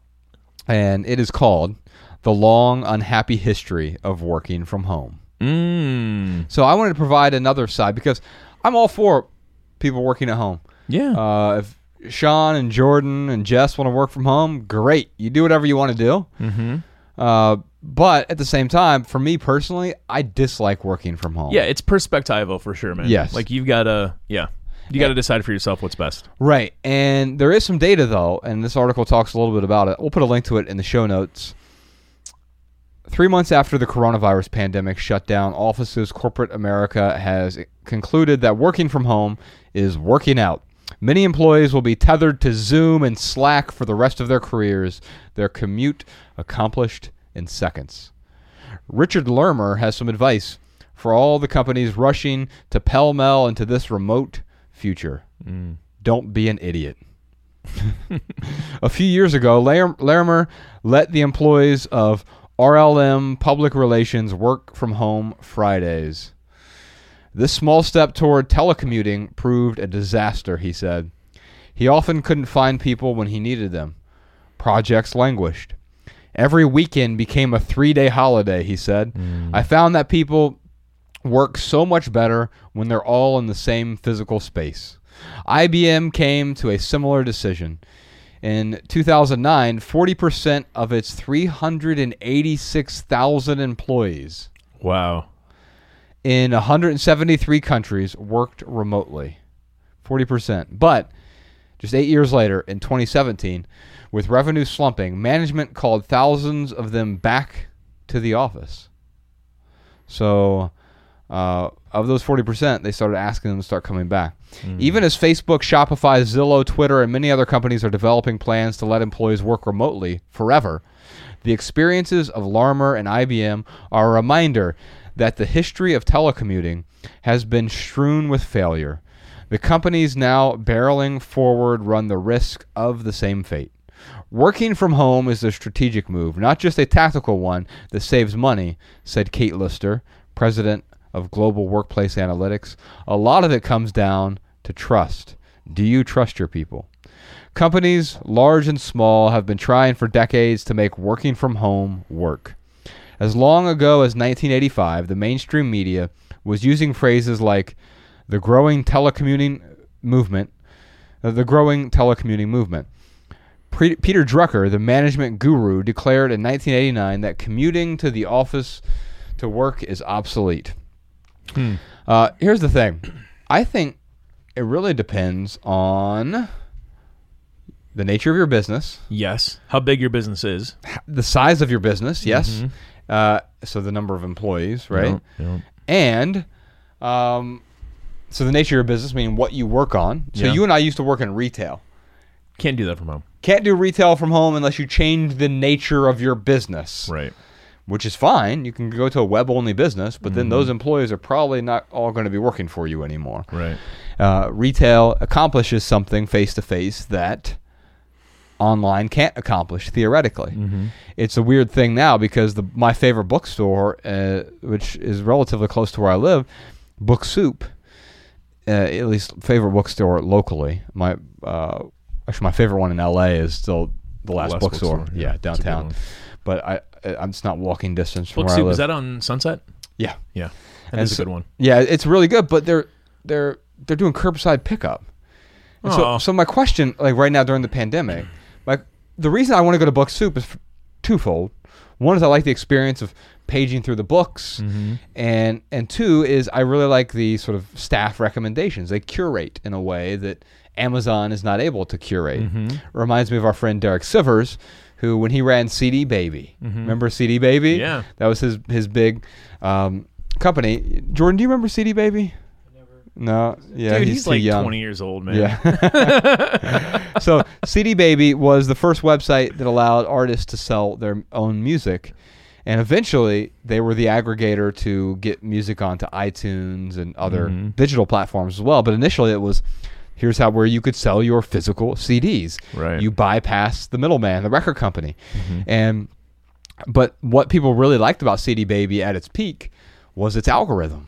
and it is called "The Long Unhappy History of Working from Home." Mm. So I wanted to provide another side, because I'm all for people working at home. Yeah. Uh, if Sean and Jordan and Jess want to work from home, great. You do whatever you want to do. Mm-hmm. Uh, but at the same time, for me personally, I dislike working from home. Yeah, it's perspectival for sure, man. Yes. Like you've got to, yeah, you got to decide for yourself what's best. Right. And there is some data though, and this article talks a little bit about it. We'll put a link to it in the show notes. Three months after the coronavirus pandemic shut down offices, corporate America has concluded that working from home is working out. Many employees will be tethered to Zoom and Slack for the rest of their careers. Their commute accomplished in seconds. Richard Laermer has some advice for all the companies rushing to pell-mell into this remote future. Mm. Don't be an idiot. A few years ago, Laermer let the employees of R L M Public Relations work from home Fridays. This small step toward telecommuting proved a disaster, he said. He often couldn't find people when he needed them. Projects languished. Every weekend became a three-day holiday, he said. Mm. I found that people work so much better when they're all in the same physical space. I B M came to a similar decision. In two thousand nine, forty percent of its three hundred eighty-six thousand employees... Wow. In one hundred seventy-three countries worked remotely, forty percent. But just eight years later, in twenty seventeen, with revenue slumping, management called thousands of them back to the office. So uh, of those forty percent, they started asking them to start coming back. Mm. Even as Facebook, Shopify, Zillow, Twitter, and many other companies are developing plans to let employees work remotely forever, the experiences of Laermer and I B M are a reminder that the history of telecommuting has been strewn with failure. The companies now barreling forward run the risk of the same fate. Working from home is a strategic move, not just a tactical one that saves money, said Kate Lister, president of Global Workplace Analytics. A lot of it comes down to trust. Do you trust your people? Companies, large and small, have been trying for decades to make working from home work. As long ago as nineteen eighty-five, the mainstream media was using phrases like the growing telecommuting movement, uh, the growing telecommuting movement. Pre- Peter Drucker, the management guru, declared in nineteen eighty-nine that commuting to the office to work is obsolete. Hmm. Uh, here's the thing. I think it really depends on the nature of your business. Yes. How big your business is. The size of your business, yes. Mm-hmm. Uh, so the number of employees, right? Yep, yep. And um, so the nature of your business, meaning what you work on. So yeah. You and I used to work in retail. Can't do that from home. Can't do retail from home unless you change the nature of your business. Right. Which is fine. You can go to a web-only business, but mm-hmm. then those employees are probably not all going to be working for you anymore. Right. Uh, retail accomplishes something face-to-face that online can't accomplish theoretically. Mm-hmm. It's a weird thing now because the my favorite bookstore, uh, which is relatively close to where I live, Book Soup, uh, at least favorite bookstore locally. My uh, actually my favorite one in L A is still the last, the last bookstore. bookstore. Yeah, yeah, downtown. But I I'm just not walking distance from Book where Soup, I live. Is that on Sunset? Yeah, yeah, that is so, a good one. Yeah, it's really good. But they're they're they're doing curbside pickup. And so so my question, like right now during the pandemic. Like the reason I want to go to Book Soup is twofold. One is I like the experience of paging through the books, mm-hmm. and and two is I really like the sort of staff recommendations. They curate in a way that Amazon is not able to curate. Mm-hmm. Reminds me of our friend Derek Sivers, who when he ran C D Baby, mm-hmm. remember C D Baby? Yeah, that was his his big um, company. Jordan, do you remember C D Baby? No, yeah, dude, he's, he's like young. twenty years old, man. Yeah. So C D Baby was the first website that allowed artists to sell their own music, and eventually they were the aggregator to get music onto iTunes and other mm-hmm. digital platforms as well. But initially, it was here's how where you could sell your physical C Ds. Right, you bypass the middleman, the record company, mm-hmm. and but what people really liked about C D Baby at its peak was its algorithm.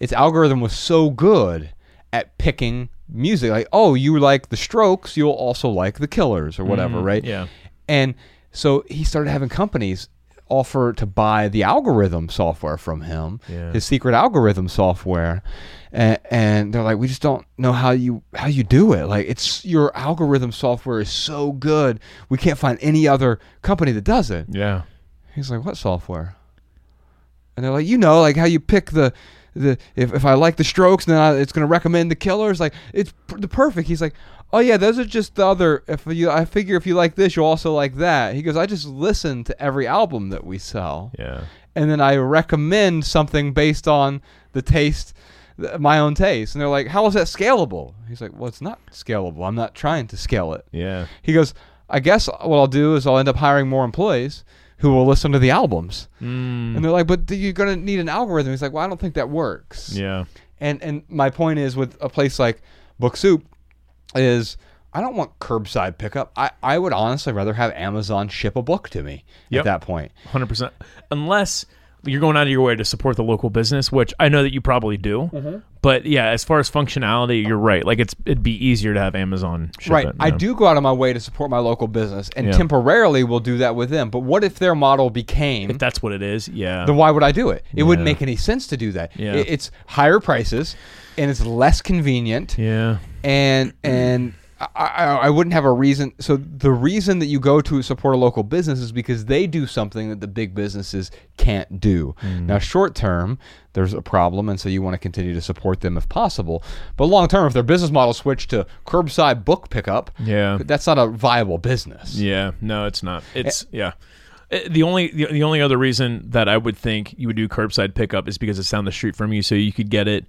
Its algorithm was so good at picking music. Like, oh, you like the Strokes, you'll also like the Killers or whatever, mm, right? Yeah. And so he started having companies offer to buy the algorithm software from him, yeah. his secret algorithm software. And, and they're like, we just don't know how you how you do it. Like, it's your algorithm software is so good, we can't find any other company that does it. Yeah. He's like, what software? And they're like, you know, like how you pick the... The, if if I like the Strokes, then I, it's going to recommend the Killers. Like it's pr- the perfect. He's like, oh yeah, those are just the other. If you, I figure if you like this, you'll also like that. He goes, I just listen to every album that we sell, yeah, and then I recommend something based on the taste, th- my own taste. And they're like, how is that scalable? He's like, well, it's not scalable. I'm not trying to scale it. Yeah. He goes, I guess what I'll do is I'll end up hiring more employees who will listen to the albums. Mm. And they're like, but you're going to need an algorithm. He's like, well, I don't think that works. Yeah. And and my point is with a place like Book Soup is I don't want curbside pickup. I, I would honestly rather have Amazon ship a book to me yep. at that point. one hundred percent. Unless you're going out of your way to support the local business, which I know that you probably do. Mm-hmm. But yeah, as far as functionality, you're right. Like it's it'd be easier to have Amazon ship right. it. Right. I do go out of my way to support my local business and yeah. temporarily will do that with them. But what if their model became... If that's what it is, yeah. Then why would I do it? It yeah. wouldn't make any sense to do that. Yeah. It, it's higher prices and it's less convenient. Yeah. And... and I, I wouldn't have a reason. So the reason that you go to support a local business is because they do something that the big businesses can't do. Mm. Now, short term, there's a problem, and so you want to continue to support them if possible. But long term, if their business model switched to curbside book pickup, yeah. that's not a viable business. Yeah, no, it's not. It's, it, yeah. The only the only other reason that I would think you would do curbside pickup is because it's down the street from you, so you could get it.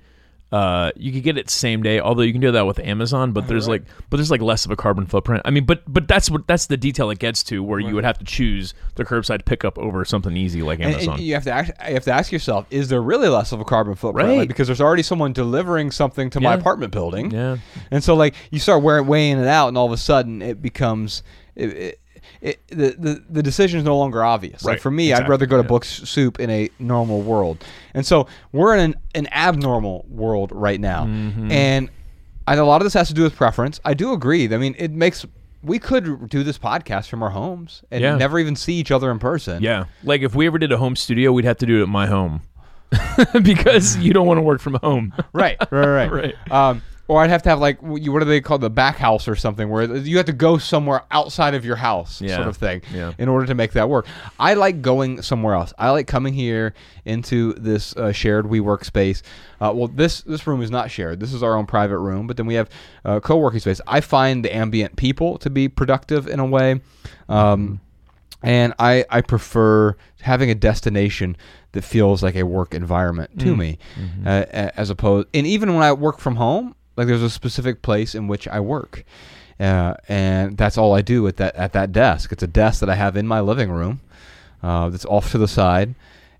Uh, you could get it same day. Although you can do that with Amazon, but All there's right. like, but there's like less of a carbon footprint. I mean, but but that's what that's the detail it gets to, where right. you would have to choose the curbside pickup over something easy like Amazon. And, and you have to ask, you have to ask yourself, is there really less of a carbon footprint? Right. Like, because there's already someone delivering something to yeah. my apartment building. Yeah. And so like you start weighing it out, and all of a sudden it becomes. It, it, It, the, the the decision is no longer obvious. Right. Like for me, exactly. I'd rather go to yeah. Book Soup in a normal world. And so we're in an, an abnormal world right now. Mm-hmm. And I, a lot of this has to do with preference. I do agree. I mean, it makes... We could do this podcast from our homes and yeah. never even see each other in person. Yeah. Like if we ever did a home studio, we'd have to do it at my home. Because you don't want to work from home. Right. Right, right, right. Um, Or I'd have to have like, what do they call the back house or something, where you have to go somewhere outside of your house yeah. sort of thing yeah. in order to make that work. I like going somewhere else. I like coming here into this uh, shared WeWork space. Uh, well, this this room is not shared. This is our own private room, but then we have uh, co-working space. I find the ambient people to be productive in a way. Um, and I, I prefer having a destination that feels like a work environment to mm. me mm-hmm. uh, as opposed, and even when I work from home, like there's a specific place in which I work, uh, and that's all I do at that at that desk. It's a desk that I have in my living room uh, that's off to the side,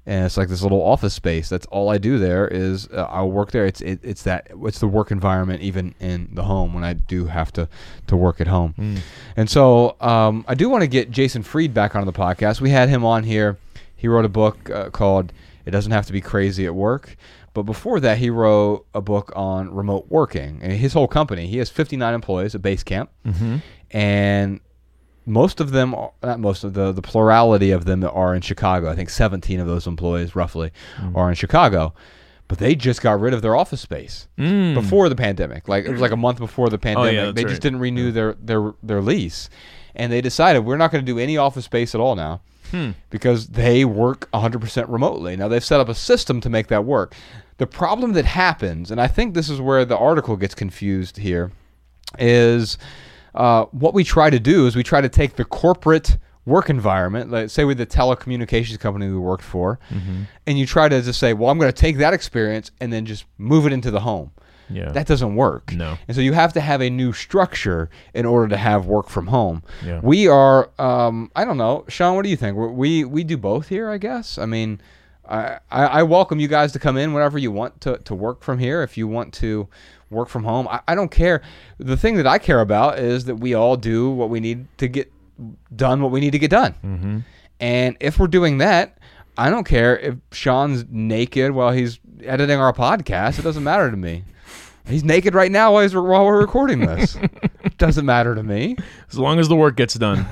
and it's like this little office space. That's all I do there is uh, I'll work there. It's it, it's that it's the work environment even in the home when I do have to, to work at home. Mm. And so um, I do want to get Jason Fried back onto the podcast. We had him on here. He wrote a book uh, called "It Doesn't Have to Be Crazy at Work." But before that, he wrote a book on remote working. And his whole company, he has fifty-nine employees at Basecamp. Mm-hmm. And most of them, not most of the, the plurality of them are in Chicago. I think seventeen of those employees, roughly, mm. are in Chicago. But they just got rid of their office space mm. before the pandemic. Like it was like a month before the pandemic. Oh, yeah, that's they just right. didn't renew their, their, their lease. And they decided, we're not going to do any office space at all now. Hmm. Because they work one hundred percent remotely. Now, they've set up a system to make that work. The problem that happens, and I think this is where the article gets confused here, is uh, what we try to do is we try to take the corporate work environment, like say with the telecommunications company we worked for, mm-hmm. and you try to just say, well, I'm going to take that experience and then just move it into the home. Yeah. That doesn't work. No. And so you have to have a new structure in order to have work from home. Yeah. We are, um, I don't know, Sean, what do you think? We we do both here, I guess. I mean, I, I welcome you guys to come in whenever you want to, to work from here. If you want to work from home, I, I don't care. The thing that I care about is that we all do what we need to get done, what we need to get done. Mm-hmm. And if we're doing that, I don't care if Sean's naked while he's editing our podcast. It doesn't matter to me. He's naked right now while, he's, while we're recording this. Doesn't matter to me. As long as the work gets done.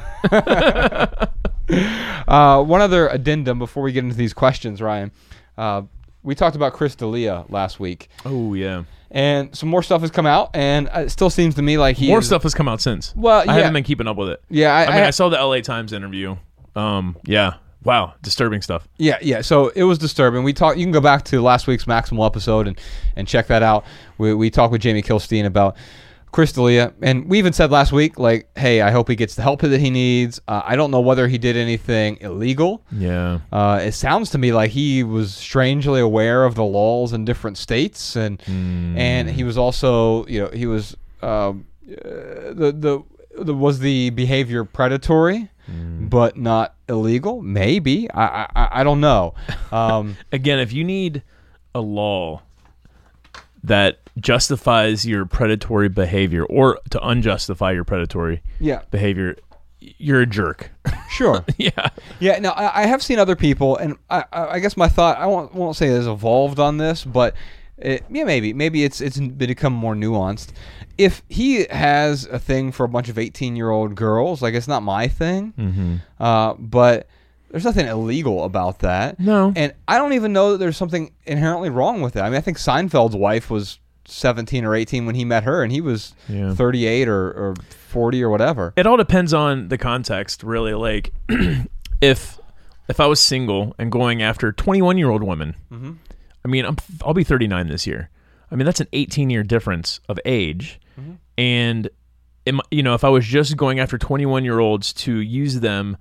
uh, one other addendum before we get into these questions, Ryan. Uh, we talked about Chris D'Elia last week. Oh, yeah. And some more stuff has come out, and it still seems to me like he More is, stuff has come out since. Well, yeah. I haven't been keeping up with it. Yeah, I, I mean, I, I saw the L A Times interview. Um, yeah. Wow, disturbing stuff. Yeah, yeah. So it was disturbing. We talked. You can go back to last week's Maximal episode and, and check that out. We we talked with Jamie Kilstein about Chris D'Elia, and we even said last week, like, hey, I hope he gets the help that he needs. Uh, I don't know whether he did anything illegal. Yeah. Uh, it sounds to me like he was strangely aware of the laws in different states, and mm. and he was also, you know, he was um, uh, the the. Was the behavior predatory, mm. but not illegal? Maybe. I I, I don't know. Um, Again, if you need a law that justifies your predatory behavior or to unjustify your predatory yeah. behavior, you're a jerk. Sure. yeah. Yeah. Now, I, I have seen other people, and I, I guess my thought, I won't, won't say it has evolved on this, but... It, yeah, maybe. Maybe it's it's become more nuanced. If he has a thing for a bunch of eighteen-year-old girls, like it's not my thing, mm-hmm. uh, but there's nothing illegal about that. No. And I don't even know that there's something inherently wrong with it. I mean, I think Seinfeld's wife was seventeen or eighteen when he met her, and he was yeah. thirty-eight or, or forty or whatever. It all depends on the context, really. Like, if, if I was single and going after twenty-one-year-old women... Mm-hmm. I mean, I'm, I'll be thirty-nine this year. I mean, that's an eighteen-year difference of age. Mm-hmm. And, you know, if I was just going after twenty-one-year-olds to use them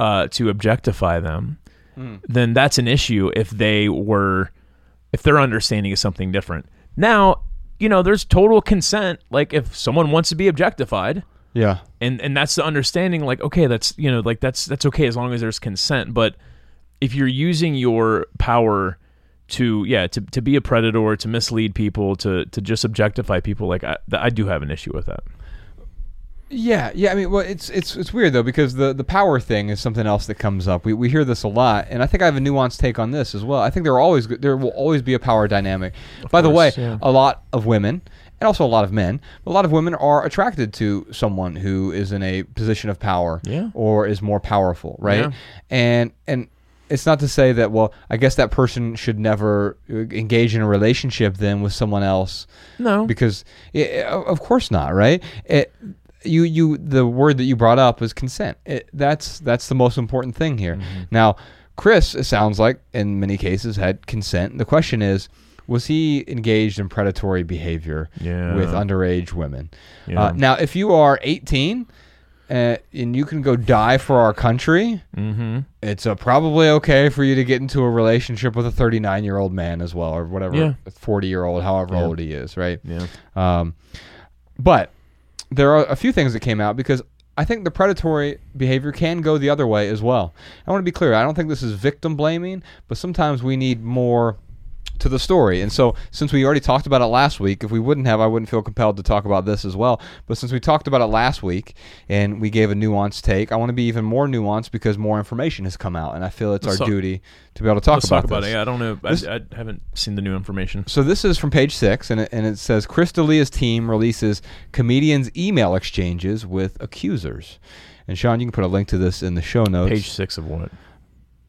uh, to objectify them, mm. then that's an issue if they were, if their understanding is something different. Now, you know, there's total consent. Like if someone wants to be objectified, yeah, and and that's the understanding. Like, okay, that's, you know, like that's that's okay as long as there's consent. But if you're using your power to yeah to, to be a predator, to mislead people, to to just objectify people, like I, I do have an issue with that. Yeah, yeah. I mean, well, it's it's it's weird though, because the, the power thing is something else that comes up. We we hear this a lot, and I think I have a nuanced take on this as well. I think there are always there will always be a power dynamic. Of By course, the way, yeah. a lot of women and also a lot of men, but a lot of women are attracted to someone who is in a position of power yeah. or is more powerful, right? Yeah. And and it's not to say that, well, I guess that person should never engage in a relationship then with someone else. No, because it, of course not, right? It, You, you, the word that you brought up was consent. It, that's that's the most important thing here. Mm-hmm. Now, Chris, it sounds like, in many cases, had consent. The question is, was he engaged in predatory behavior yeah. with underage women? Yeah. Uh, now, if you are eighteen uh, and you can go die for our country, mm-hmm. it's uh, probably okay for you to get into a relationship with a thirty-nine-year-old man as well, or whatever, yeah. forty-year-old, however yeah. old he is, right? Yeah. Um, but... there are a few things that came out because I think the predatory behavior can go the other way as well. I want to be clear. I don't think this is victim blaming, but sometimes we need more to the story. And so since we already talked about it last week, if we wouldn't have, I wouldn't feel compelled to talk about this as well. But since we talked about it last week and we gave a nuanced take, I want to be even more nuanced because more information has come out. And I feel it's let's our talk, duty to be able to talk let's about, talk about this. It. Yeah, I don't know. This, I, I haven't seen the new information. So this is from Page Six, and it, and it says, Chris D'Elia's team releases comedians' email exchanges with accusers. And Sean, you can put a link to this in the show notes. Page Six of what?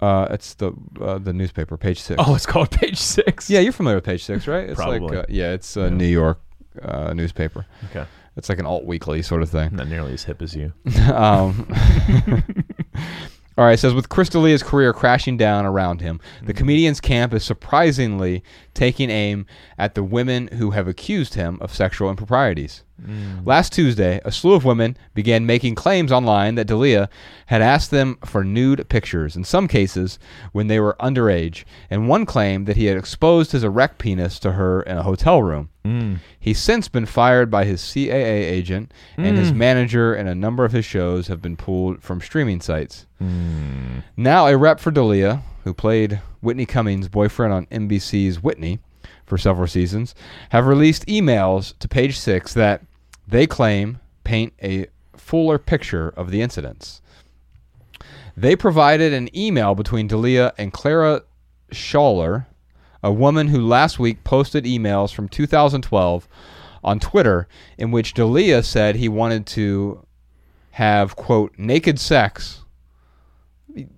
Uh, it's the uh, the newspaper, Page Six. Oh, it's called Page Six. Yeah, you're familiar with Page Six, right? It's Probably. Like, uh, yeah, it's a yeah. New York uh, newspaper. Okay. It's like an alt-weekly sort of thing. Not nearly as hip as you. um, all right, it says, with Chris D'Elia's career crashing down around him, the comedian's camp is surprisingly taking aim at the women who have accused him of sexual improprieties. Mm. Last Tuesday, a slew of women began making claims online that D'Elia had asked them for nude pictures, in some cases when they were underage, and one claimed that he had exposed his erect penis to her in a hotel room. Mm. He's since been fired by his C A A agent, mm. and his manager and a number of his shows have been pulled from streaming sites. Mm. Now a rep for D'Elia, who played Whitney Cummings' boyfriend on N B C's Whitney for several seasons, have released emails to Page Six that they claim paint a fuller picture of the incidents. They provided an email between D'Elia and Clara Schaller, a woman who last week posted emails from two thousand twelve on Twitter in which D'Elia said he wanted to have, quote, naked sex.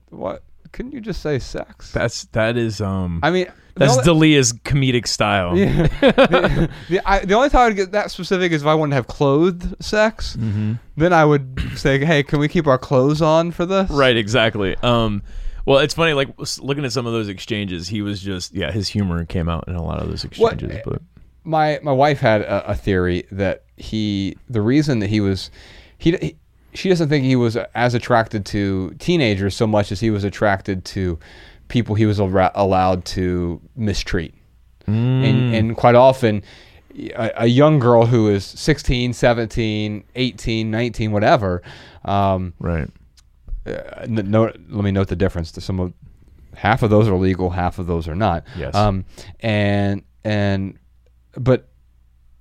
What? Couldn't you just say sex? That's that is um. I mean, that's only, D'Elia's comedic style. Yeah. the, the, I, the only time I'd get that specific is if I wanted to have clothed sex. Mm-hmm. Then I would say, "Hey, can we keep our clothes on for this?" Right. Exactly. Um. Well, it's funny. Like looking at some of those exchanges, he was just yeah. His humor came out in a lot of those exchanges. What, but my my wife had a, a theory that he the reason that he was he. he she doesn't think he was as attracted to teenagers so much as he was attracted to people he was al- allowed to mistreat. Mm. And, and quite often, a, a young girl who is sixteen, seventeen, eighteen, nineteen, whatever. Um, right. Uh, no, let me note the difference. To some of, half of those are legal, half of those are not. Yes. Um, and, and, but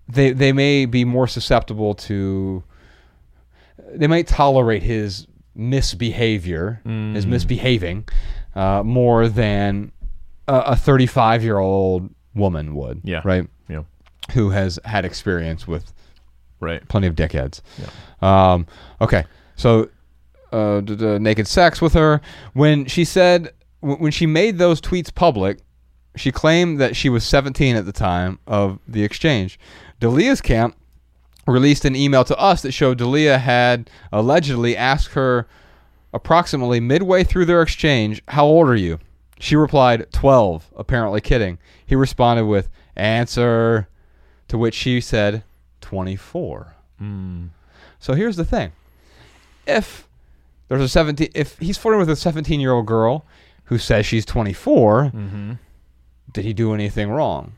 they, they may be more susceptible to... They might tolerate his misbehavior, mm. his misbehaving, uh, more than a thirty-five-year-old woman would. Yeah. Right? Yeah. Who has had experience with right. plenty of dickheads. Yeah. Um, okay. So, uh, d- d- naked sex with her. When she said, w- when she made those tweets public, she claimed that she was seventeen at the time of the exchange. D'Elia's camp released an email to us that showed D'Elia had allegedly asked her approximately midway through their exchange, "How old are you?" She replied, twelve, apparently kidding. He responded with, "Answer," to which she said, twenty-four. Mm. So here's the thing. If There's a seventeen. If he's flirting with a seventeen-year-old girl who says she's twenty-four, mm-hmm. did he do anything wrong?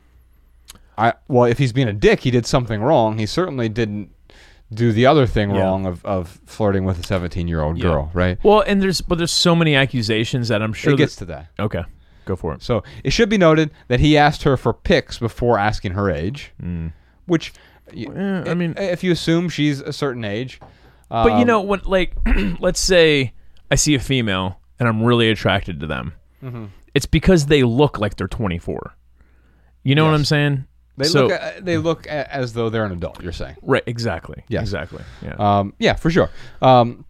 I well, if he's being a dick, he did something wrong. He certainly didn't do the other thing yeah. wrong of, of flirting with a seventeen-year-old yeah. girl, right? Well, and there's but there's so many accusations that I'm sure it gets that, to that. Okay, go for it. So it should be noted that he asked her for pics before asking her age, mm. which yeah, I mean, if you assume she's a certain age. Um, but you know when, like, let's say I see a female and I'm really attracted to them. Mm-hmm. It's because they look like they're twenty-four. You know yes. what I'm saying? They so, look at, they look at, as though they're an adult, you're saying. Right, exactly. Yes. Exactly. Yeah. Um, yeah, for sure. Um,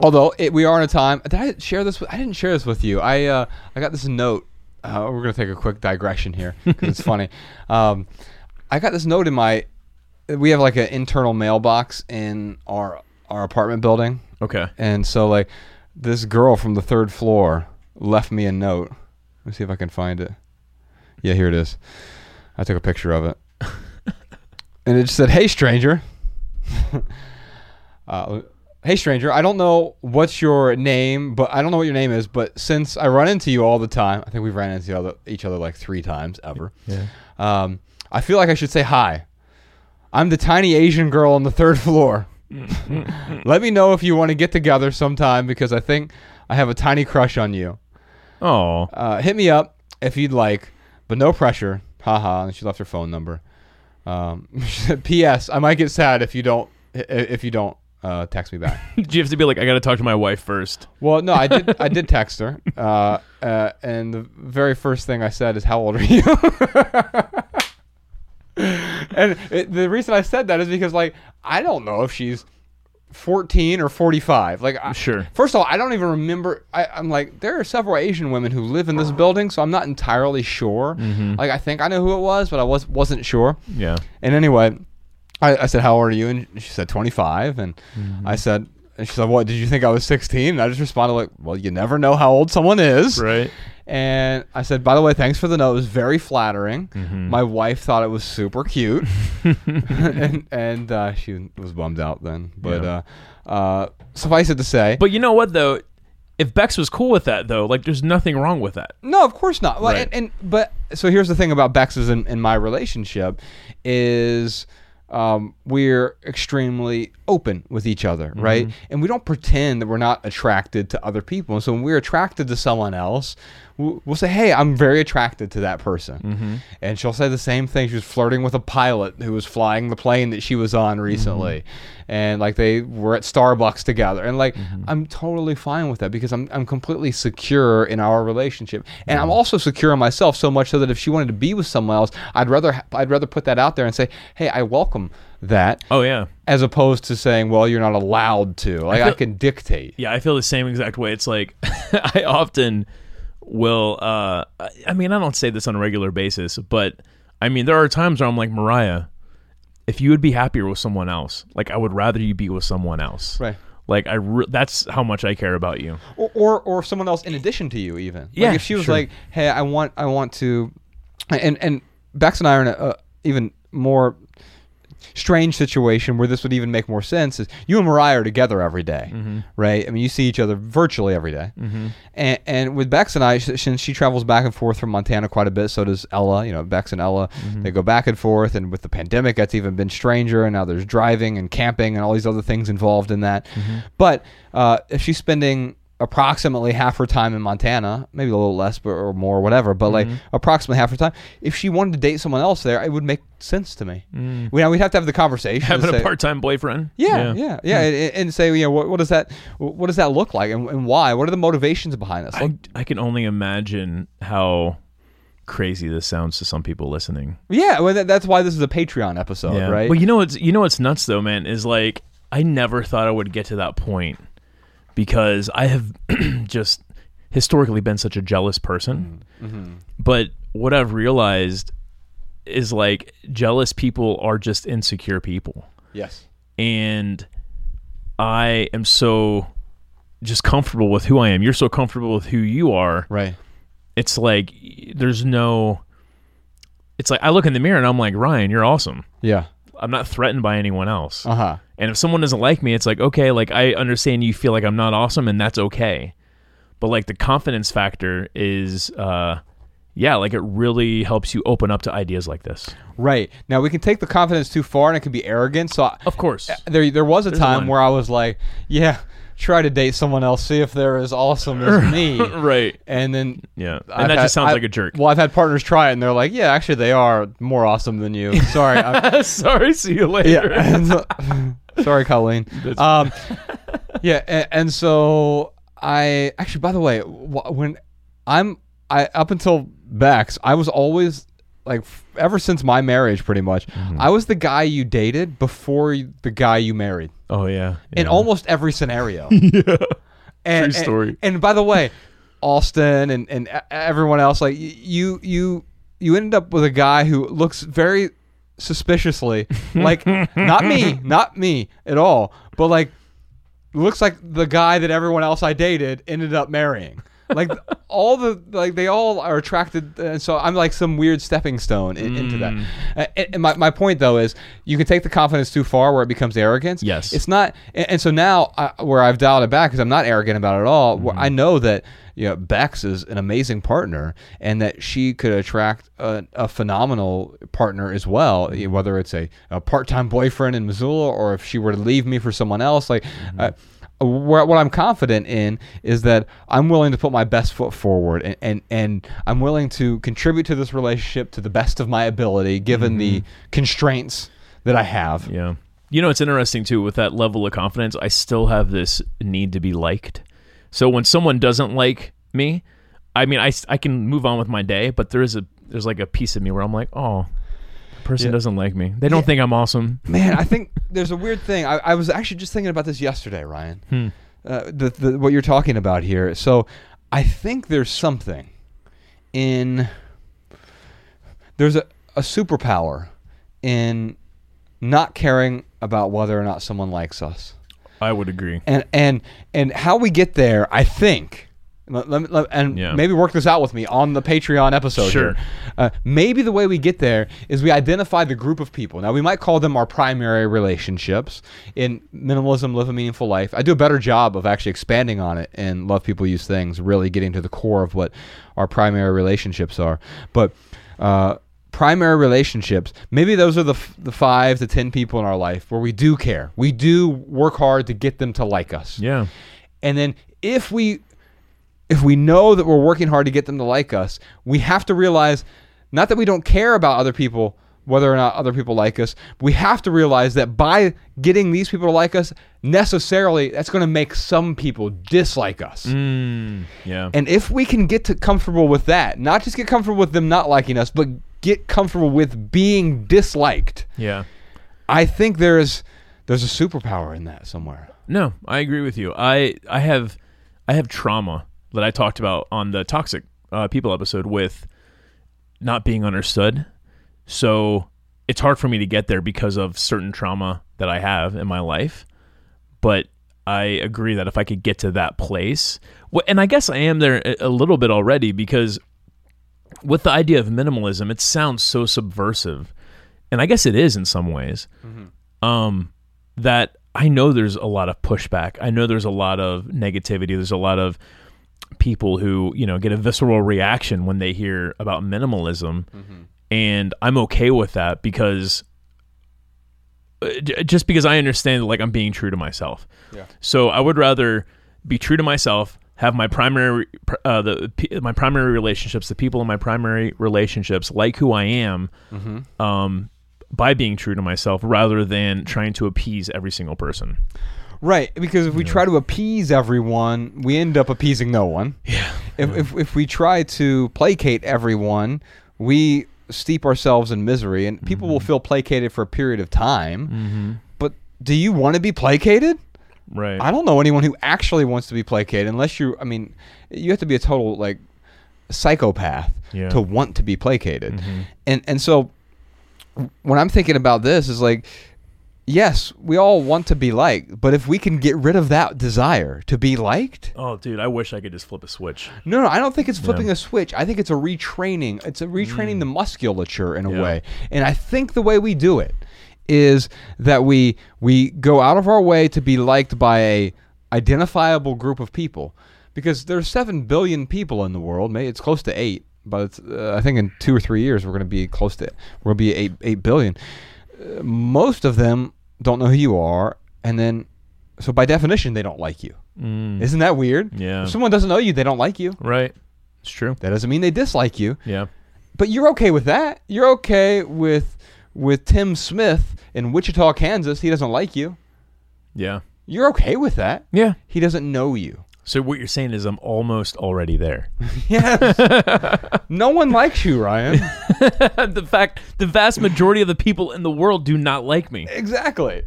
although it, we are in a time did I share this with, I didn't share this with you. I uh, I got this note. Uh, we're going to take a quick digression here cuz it's funny. Um, I got this note in my we have like an internal mailbox in our our apartment building. Okay. And so like this girl from the third floor left me a note. Let me see if I can find it. Yeah, here it is. I took a picture of it. And it just said, "Hey, stranger." uh, "Hey, stranger, I don't know what's your name, but I don't know what your name is, but since I run into you all the time, I think we've ran into each other like three times ever. Yeah. Um, I feel like I should say hi. I'm the tiny Asian girl on the third floor. Let me know if you want to get together sometime because I think I have a tiny crush on you. Oh, uh, hit me up if you'd like, but no pressure. Haha." And she left her phone number. Um, she said, "P S I might get sad if you don't if you don't uh, text me back." Do you have to be like, "I got to talk to my wife first"? Well, no, I did. I did text her, uh, uh, and the very first thing I said is, "How old are you?" And it, the reason I said that is because, like, I don't know if she's fourteen or forty-five. Like, I, sure. First of all, I don't even remember. I, I'm like, there are several Asian women who live in this building, so I'm not entirely sure. Mm-hmm. Like, I think I know who it was, but I was wasn't sure. Yeah. And anyway, I, I said, "How old are you?" And she said, twenty-five. And mm-hmm. I said, and she said, "What? Did you think I was sixteen?" And I just responded like, "Well, you never know how old someone is." Right. And I said, "By the way, thanks for the note. It was very flattering." Mm-hmm. My wife thought it was super cute. and and uh, she was bummed out then. But yeah. uh, uh, suffice it to say. But you know what, though? If Bex was cool with that, though, like, there's nothing wrong with that. No, of course not. Like, right. and, and But so here's the thing about Bex's and, and my relationship is... Um, we're extremely open with each other, mm-hmm. right? And we don't pretend that we're not attracted to other people. And so when we're attracted to someone else, we'll, we'll say, "Hey, I'm very attracted to that person." Mm-hmm. And she'll say the same thing. She was flirting with a pilot who was flying the plane that she was on recently. Mm-hmm. And like they were at Starbucks together. And like, mm-hmm. I'm totally fine with that because I'm, I'm completely secure in our relationship. And mm-hmm. I'm also secure in myself so much so that if she wanted to be with someone else, I'd rather, I'd rather put that out there and say, "Hey, I welcome that." Oh yeah. As opposed to saying, "Well, you're not allowed to." Like I, feel, I can dictate. Yeah, I feel the same exact way. It's like I often will uh I mean, I don't say this on a regular basis, but I mean, there are times where I'm like, "Mariah, if you would be happier with someone else, like I would rather you be with someone else." Right. Like I re- that's how much I care about you. Or or, or someone else in addition to you even. Yeah, like if she was sure. like, "Hey, I want I want to and and Bex and I are in a uh, even more strange situation where this would even make more sense is you and Mariah are together every day, mm-hmm. right? I mean, you see each other virtually every day. Mm-hmm. And, and with Bex and I, since she travels back and forth from Montana quite a bit, so does Ella. You know, Bex and Ella, mm-hmm. they go back and forth. And with the pandemic, that's even been stranger. And now there's driving and camping and all these other things involved in that. Mm-hmm. But uh, if she's spending approximately half her time in Montana, maybe a little less but, or more, whatever, but mm-hmm. like approximately half her time, if she wanted to date someone else there, it would make sense to me. Mm. We, we'd have to have the conversation. Having say, a part-time boyfriend. Yeah, yeah, yeah. yeah. And, and say, you know, what, what does that what does that look like and, and why? What are the motivations behind this? Like, I, I can only imagine how crazy this sounds to some people listening. Yeah, well, that, that's why this is a Patreon episode, yeah. right? Well, you know what's, you know what's nuts though, man, is like I never thought I would get to that point. Because I have just historically been such a jealous person. Mm-hmm. But what I've realized is like jealous people are just insecure people. Yes. And I am so just comfortable with who I am. You're so comfortable with who you are. Right. It's like there's no, it's like I look in the mirror and I'm like, "Ryan, you're awesome." Yeah. I'm not threatened by anyone else. Uh-huh. And if someone doesn't like me, it's like, okay, like I understand you feel like I'm not awesome, and that's okay. But like the confidence factor is, uh, yeah, like it really helps you open up to ideas like this. Right. Now we can take the confidence too far, and it can be arrogant. So I, of course, there there was a There's time a where I was like, yeah, try to date someone else, see if they're as awesome as me. Right. And then yeah, and I've that had, just sounds I, like a jerk. Well, I've had partners try it, and they're like, yeah, actually, they are more awesome than you. Sorry. I'm, Sorry. See you later. Yeah, and so, sorry, Colleen. Um, yeah, and, and so I actually, by the way, when I'm I up until Bex, I was always like, ever since my marriage, pretty much, mm-hmm. I was the guy you dated before the guy you married. Oh yeah, yeah. In almost every scenario. Yeah, and, true story. And, and by the way, Austin and and everyone else, like you you you ended up with a guy who looks very suspiciously like not me, not me at all, but like looks like the guy that everyone else I dated ended up marrying. Like all the like they all are attracted, and so I'm like some weird stepping stone in, mm. into that. And, and my, my point though is you can take the confidence too far where it becomes arrogance. Yes, it's not. And, and so now I, where I've dialed it back because I'm not arrogant about it at all. Mm. Where I know that you know Bex is an amazing partner and that she could attract a, a phenomenal partner as well. Whether it's a, a part-time boyfriend in Missoula or if she were to leave me for someone else, like. Mm. Uh, What I'm confident in is that I'm willing to put my best foot forward and, and, and I'm willing to contribute to this relationship to the best of my ability, given mm-hmm. the constraints that I have. Yeah. You know, it's interesting too, with that level of confidence, I still have this need to be liked. So when someone doesn't like me, I mean, I, I can move on with my day, but there is a, there's like a piece of me where I'm like, oh, person yeah. doesn't like me. They don't yeah. think I'm awesome. Man, I think there's a weird thing. I, I was actually just thinking about this yesterday, Ryan. Hmm. Uh, the, the, what you're talking about here. So I think there's something in... There's a, a superpower in not caring about whether or not someone likes us. I would agree. And and, and how we get there, I think... Let, let, let, and yeah. maybe work this out with me on the Patreon episode. Sure. Uh, maybe the way we get there is we identify the group of people. Now, we might call them our primary relationships in Minimalism, Live a Meaningful Life. I do a better job of actually expanding on it and Love People Use Things, really getting to the core of what our primary relationships are. But uh, primary relationships, maybe those are the f- the five to ten people in our life where we do care. We do work hard to get them to like us. Yeah. And then if we... If we know that we're working hard to get them to like us, we have to realize not that we don't care about other people, whether or not other people like us. We have to realize that by getting these people to like us, necessarily that's going to make some people dislike us. Mm, yeah. And if we can get to comfortable with that, not just get comfortable with them not liking us, but get comfortable with being disliked. Yeah. I think there's there's a superpower in that somewhere. No, I agree with you. I I have I have trauma that I talked about on the toxic uh, people episode with not being understood. So it's hard for me to get there because of certain trauma that I have in my life. But I agree that if I could get to that place, well, and I guess I am there a little bit already, because with the idea of minimalism, it sounds so subversive. And I guess it is in some ways, mm-hmm. um, that I know there's a lot of pushback. I know there's a lot of negativity. There's a lot of people who, you know, get a visceral reaction when they hear about minimalism, mm-hmm. and I'm okay with that, because just because I understand that, like, I'm being true to myself. Yeah. So I would rather be true to myself, have my primary uh, the my primary relationships, the people in my primary relationships like who I am, mm-hmm. um, by being true to myself, rather than trying to appease every single person. Right, because if we yeah. try to appease everyone, we end up appeasing no one. Yeah. If, yeah. if if we try to placate everyone, we steep ourselves in misery, and people mm-hmm. will feel placated for a period of time. Mm-hmm. But do you want to be placated? Right. I don't know anyone who actually wants to be placated, unless you. I mean, you have to be a total like psychopath yeah. to want to be placated, mm-hmm. and and so when I'm thinking about this, is like. Yes, we all want to be liked, but if we can get rid of that desire to be liked... Oh, dude, I wish I could just flip a switch. No, no, I don't think it's flipping yeah. a switch. I think it's a retraining. It's a retraining mm. the musculature in a yeah. way. And I think the way we do it is that we we go out of our way to be liked by a identifiable group of people, because there's seven billion people in the world. Maybe it's close to eight, but it's, uh, I think in two or three years we're going to be close to we're going to be eight eight billion. Uh, most of them don't know who you are, and then so by definition they don't like you. Mm. Isn't that weird? Yeah. If someone doesn't know you, they don't like you. Right. It's true. That doesn't mean they dislike you. Yeah. But you're okay with that. You're okay with with Tim Smith in Wichita, Kansas. He doesn't like you. Yeah. You're okay with that. Yeah. He doesn't know you. So what you're saying is I'm almost already there. Yes. No one likes you, Ryan. The fact, the vast majority of the people in the world do not like me. Exactly.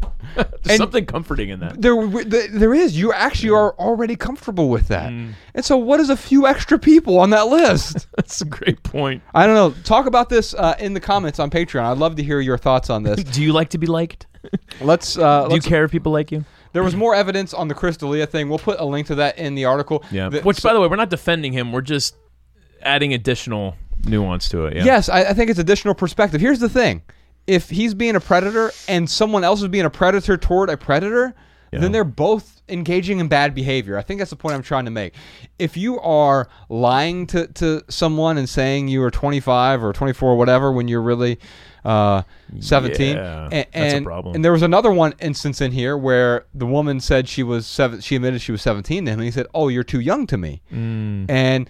There's something comforting in that. There, there is. You actually yeah. are already comfortable with that. Mm. And so what is a few extra people on that list? That's a great point. I don't know. Talk about this uh, in the comments on Patreon. I'd love to hear your thoughts on this. Do you like to be liked? Let's. Uh, do let's, you care if people like you? There was more evidence on the Chris D'Elia thing. We'll put a link to that in the article. Yeah. The, Which, so, by the way, we're not defending him. We're just adding additional nuance to it. Yeah. Yes, I, I think it's additional perspective. Here's the thing. If he's being a predator and someone else is being a predator toward a predator, yeah. then they're both engaging in bad behavior. I think that's the point I'm trying to make. If you are lying to, to someone and saying you are twenty-five or twenty-four or whatever when you're really... Uh, seventeen. Yeah, and, and, that's a problem. And there was another one instance in here where the woman said she was seven. She admitted she was seventeen to him, and he said, "Oh, you're too young to me." Mm. And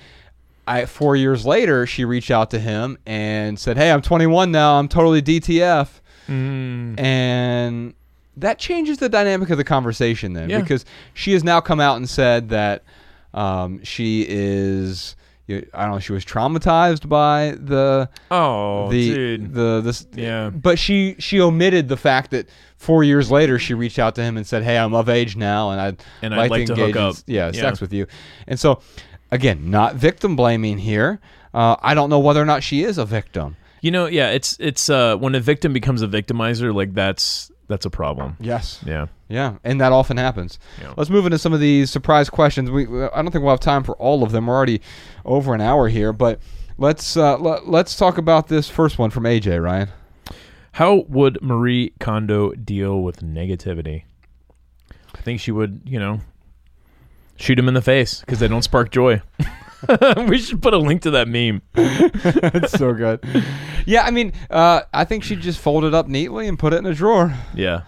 I, four years later, she reached out to him and said, "Hey, I'm twenty-one now. I'm totally D T F." Mm. And that changes the dynamic of the conversation then, yeah. because she has now come out and said that um, she is. I don't know. She was traumatized by the oh, the, dude, the this yeah. But she she omitted the fact that four years later she reached out to him and said, "Hey, I'm of age now, and I'd and like, I'd like to, to hook up, in, yeah, yeah, sex with you." And so, again, not victim blaming here. Uh, I don't know whether or not she is a victim. You know, yeah, it's it's uh, when a victim becomes a victimizer, like that's that's a problem. Yes. Yeah. Yeah, and that often happens. Yeah. Let's move into some of these surprise questions. We I don't think we'll have time for all of them. We're already over an hour here, but let's uh, l- let's talk about this first one from A J, Ryan. How would Marie Kondo deal with negativity? I think she would, you know, shoot him in the face because they don't spark joy. We should put a link to that meme. It's so good. Yeah, I mean, uh, I think she'd just fold it up neatly and put it in a drawer. Yeah.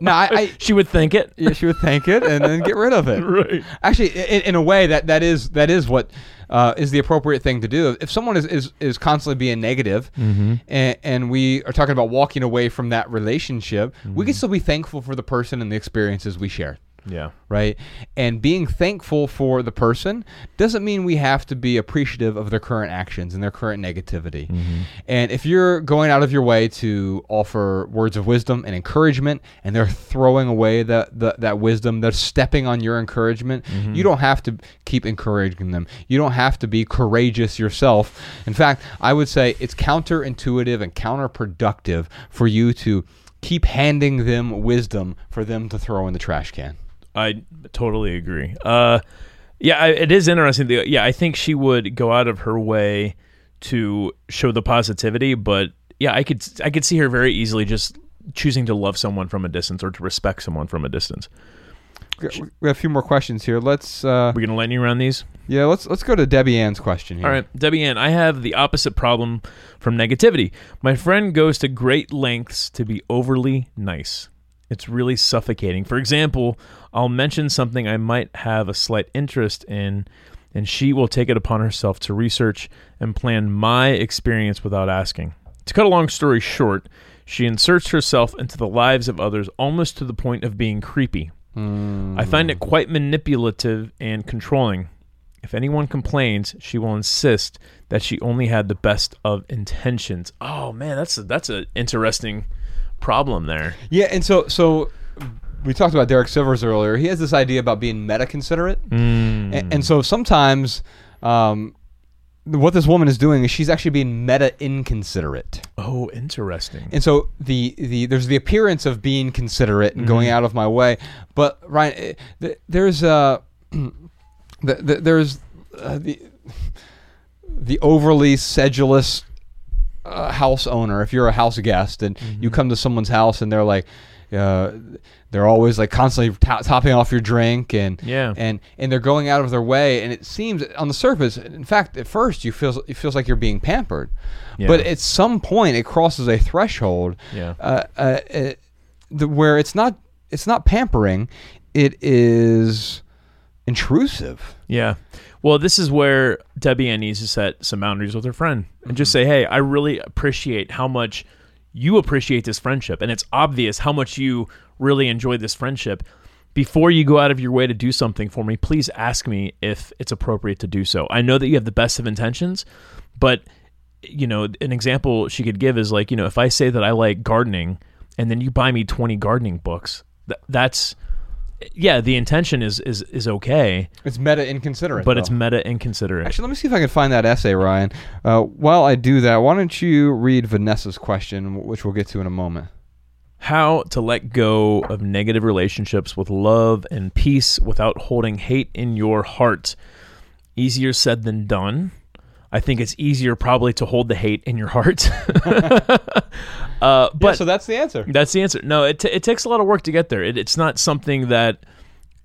No, I, I she would thank it. Yeah, she would thank it and then get rid of it. Right. Actually, in, in a way, that, that is that is what uh, is the appropriate thing to do. If someone is, is, is constantly being negative, mm-hmm. and, and we are talking about walking away from that relationship, mm-hmm. we can still be thankful for the person and the experiences we shared. Yeah. Right? And being thankful for the person doesn't mean we have to be appreciative of their current actions and their current negativity. Mm-hmm. And if you're going out of your way to offer words of wisdom and encouragement, and they're throwing away that, that, that wisdom, they're stepping on your encouragement, mm-hmm. you don't have to keep encouraging them. You don't have to be courageous yourself. In fact, I would say it's counterintuitive and counterproductive for you to keep handing them wisdom for them to throw in the trash can. I totally agree. Uh, yeah, I, it is interesting. The, yeah, I think she would go out of her way to show the positivity, but yeah, I could I could see her very easily just choosing to love someone from a distance or to respect someone from a distance. We have a few more questions here. Let's. Uh, We're gonna let you run these. Yeah, let's let's go to Debbie Ann's question here. All right, Debbie Ann, I have the opposite problem from negativity. My friend goes to great lengths to be overly nice. It's really suffocating. For example, I'll mention something I might have a slight interest in, and she will take it upon herself to research and plan my experience without asking. To cut a long story short, she inserts herself into the lives of others almost to the point of being creepy. Mm. I find it quite manipulative and controlling. If anyone complains, she will insist that she only had the best of intentions. Oh, man, that's a, that's an interesting problem there. Yeah, and so so we talked about Derek Sivers earlier. He has this idea about being meta-considerate. Mm. And, and so sometimes um, what this woman is doing is she's actually being meta-inconsiderate. Oh, interesting. And so the, the there's the appearance of being considerate and mm. going out of my way. But, Ryan, there's uh, the, the, there's uh, the, the overly sedulous a house owner, if you're a house guest and mm-hmm. you come to someone's house and they're like, uh, they're always like constantly to- topping off your drink and yeah. and and they're going out of their way, and it seems on the surface, in fact, at first you feel it feels like you're being pampered, yeah. but at some point it crosses a threshold yeah. uh, uh, it, the, where it's not it's not pampering, it is intrusive. Yeah. Well, this is where Debbie Ann needs to set some boundaries with her friend and mm-hmm. just say, hey, I really appreciate how much you appreciate this friendship, and it's obvious how much you really enjoy this friendship. Before you go out of your way to do something for me, please ask me if it's appropriate to do so. I know that you have the best of intentions, but, you know, an example she could give is like, you know, if I say that I like gardening and then you buy me twenty gardening books, th- that's... Yeah, the intention is is is okay. It's meta inconsiderate. But though. It's meta inconsiderate. Actually, let me see if I can find that essay, Ryan. Uh, while I do that, why don't you read Vanessa's question, which we'll get to in a moment. How to let go of negative relationships with love and peace without holding hate in your heart. Easier said than done. I think it's easier probably to hold the hate in your heart. uh, but yeah, so that's the answer. That's the answer. No, it t- it takes a lot of work to get there. It, it's not something that,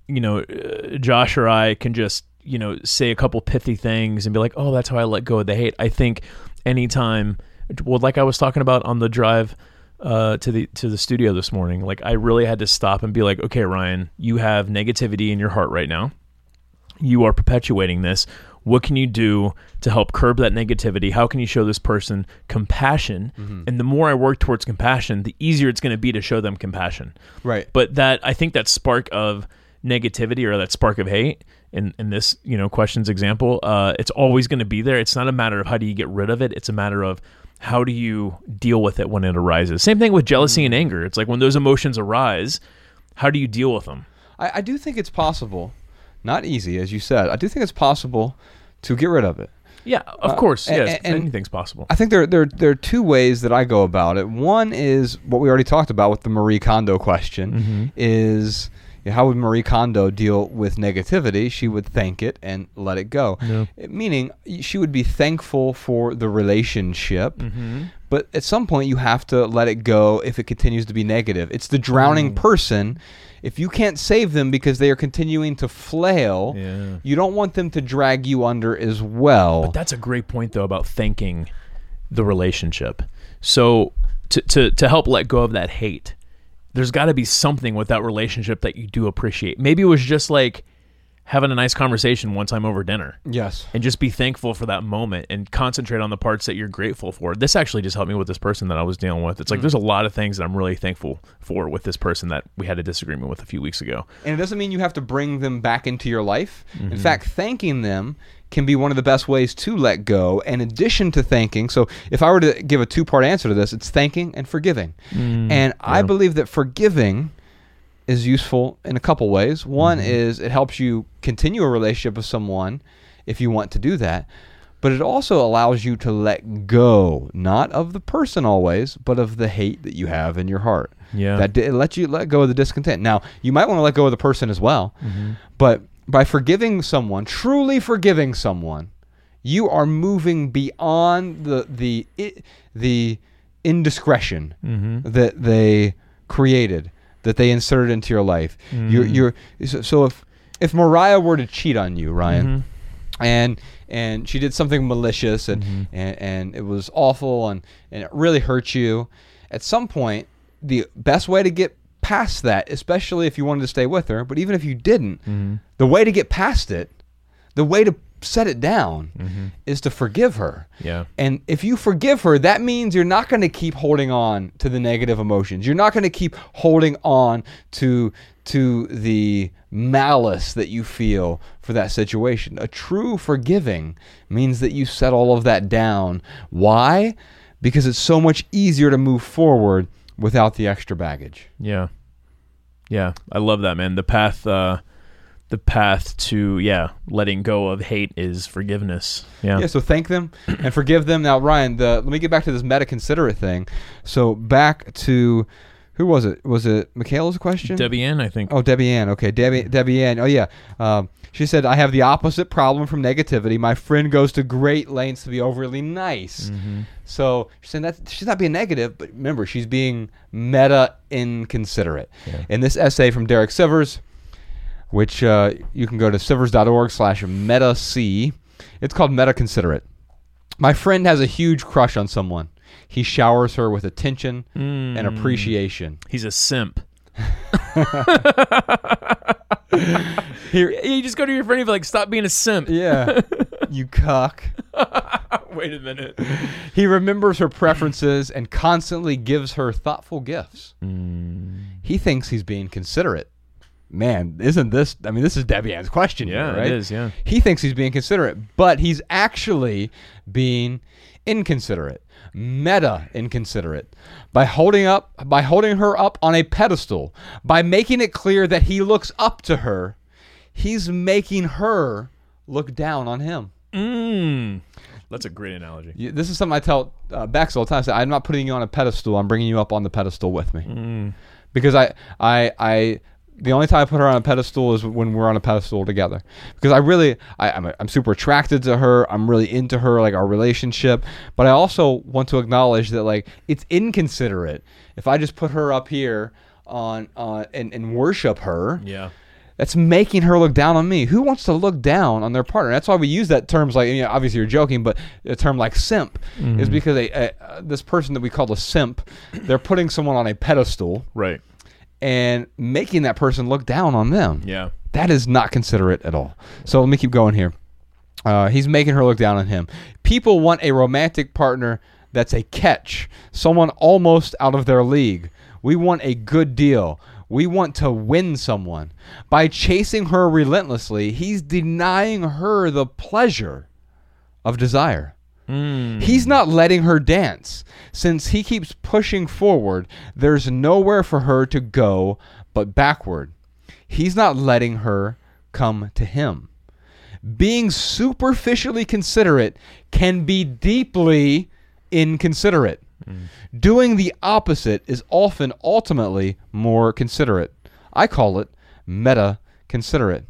you know, uh, Josh or I can just, you know, say a couple pithy things and be like, oh, that's how I let go of the hate. I think anytime, well, like I was talking about on the drive uh, to the to the studio this morning, like I really had to stop and be like, okay, Ryan, you have negativity in your heart right now. You are perpetuating this. What can you do to help curb that negativity? How can you show this person compassion? Mm-hmm. And the more I work towards compassion, the easier it's going to be to show them compassion. Right. But that, I think that spark of negativity or that spark of hate in, in this, you know, question's example, uh, it's always going to be there. It's not a matter of how do you get rid of it. It's a matter of how do you deal with it when it arises. Same thing with jealousy mm-hmm. and anger. It's like when those emotions arise, how do you deal with them? I, I do think it's possible. Not easy, as you said. I do think it's possible to get rid of it. Yeah, of uh, course. Yes, and, and anything's possible. I think there, there, there are two ways that I go about it. One is what we already talked about with the Marie Kondo question, mm-hmm. is you know, how would Marie Kondo deal with negativity? She would thank it and let it go. Yeah. It, meaning she would be thankful for the relationship, mm-hmm. but at some point you have to let it go if it continues to be negative. It's the drowning mm. person. If you can't save them because they are continuing to flail, yeah. you don't want them to drag you under as well. But that's a great point, though, about thanking the relationship. So to to, to help let go of that hate, there's got to be something with that relationship that you do appreciate. Maybe it was just like having a nice conversation one time over dinner. Yes. And just be thankful for that moment and concentrate on the parts that you're grateful for. This actually just helped me with this person that I was dealing with. It's like mm. there's a lot of things that I'm really thankful for with this person that we had a disagreement with a few weeks ago. And it doesn't mean you have to bring them back into your life. Mm-hmm. In fact, thanking them can be one of the best ways to let go. In addition to thanking, so if I were to give a two-part answer to this, it's thanking and forgiving. Mm, and yeah. I believe that forgiving is useful in a couple ways. One mm-hmm. is it helps you continue a relationship with someone if you want to do that, but it also allows you to let go, not of the person always, but of the hate that you have in your heart. Yeah, that it lets you let go of the discontent. Now, you might want to let go of the person as well, mm-hmm. but by forgiving someone, truly forgiving someone, you are moving beyond the the it, the indiscretion mm-hmm. that they created, that they inserted into your life. Mm-hmm. You're, you're, so, so if if Mariah were to cheat on you, Ryan, mm-hmm. and and she did something malicious and, mm-hmm. and, and it was awful and, and it really hurt you, at some point, the best way to get past that, especially if you wanted to stay with her, but even if you didn't, mm-hmm. the way to get past it, the way to set it down mm-hmm. is to forgive her. Yeah. And if you forgive her, that means you're not going to keep holding on to the negative emotions. You're not going to keep holding on to to the malice that you feel for that situation. A true forgiving means that you set all of that down. Why? Because it's so much easier to move forward without the extra baggage. Yeah. Yeah. I love that, man. The path uh The path to, yeah, letting go of hate is forgiveness. Yeah, yeah, so thank them and forgive them. Now, Ryan, the, let me get back to this meta-considerate thing. So back to Who was it? Was it Michaela's question? Debbie Ann, I think. Oh, Debbie Ann. Okay, Debbie Debbie Ann. Oh, yeah. Um, she said, I have the opposite problem from negativity. My friend goes to great lengths to be overly nice. Mm-hmm. So she's saying that she's not being negative, but remember, she's being meta inconsiderate. Yeah. In this essay from Derek Sivers, which uh, you can go to sivers.org slash meta C. It's called Meta Considerate. My friend has a huge crush on someone. He showers her with attention mm. and appreciation. He's a simp. Here, you just go to your friend and be like, stop being a simp. Yeah. You cuck. Wait a minute. He remembers her preferences and constantly gives her thoughtful gifts. Mm. He thinks he's being considerate. Man, isn't this... I mean, this is Debbie Ann's question. Yeah, here, right? It is, yeah. He thinks he's being considerate, but he's actually being inconsiderate. Meta inconsiderate. By holding up, by holding her up on a pedestal, by making it clear that he looks up to her, he's making her look down on him. Mm. That's a great analogy. This is something I tell uh, Bex all the time. I say, I'm not putting you on a pedestal. I'm bringing you up on the pedestal with me. Mm. Because I, I, I... the only time I put her on a pedestal is when we're on a pedestal together, because I really, I, I'm, I'm super attracted to her. I'm really into her, like our relationship. But I also want to acknowledge that, like, it's inconsiderate if I just put her up here on, uh, and, and worship her. Yeah. That's making her look down on me. Who wants to look down on their partner? That's why we use that terms like, you know, obviously you're joking, but a term like simp mm-hmm. is because a, a, this person that we call a simp, they're putting someone on a pedestal. Right. And making that person look down on them. Yeah. That is not considerate at all. So let me keep going here. Uh, he's making her look down on him. People want a romantic partner that's a catch, someone almost out of their league. We want a good deal. We want to win someone. By chasing her relentlessly, he's denying her the pleasure of desire. Mm. He's not letting her dance. Since he keeps pushing forward, there's nowhere for her to go but backward. He's not letting her come to him. Being superficially considerate can be deeply inconsiderate. Mm. Doing the opposite is often ultimately more considerate. I call it meta-considerate.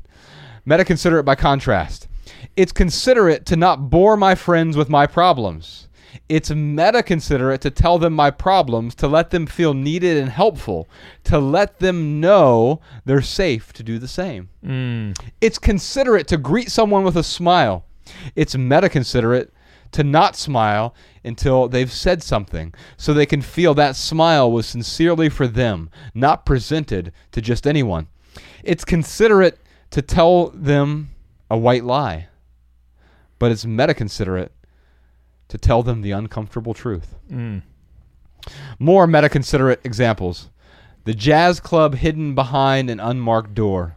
Meta-considerate, by contrast, it's considerate to not bore my friends with my problems. It's meta-considerate to tell them my problems, to let them feel needed and helpful, to let them know they're safe to do the same. Mm. It's considerate to greet someone with a smile. It's meta-considerate to not smile until they've said something, so they can feel that smile was sincerely for them, not presented to just anyone. It's considerate to tell them a white lie, but it's meta-considerate to tell them the uncomfortable truth. Mm. More meta-considerate examples. The jazz club hidden behind an unmarked door.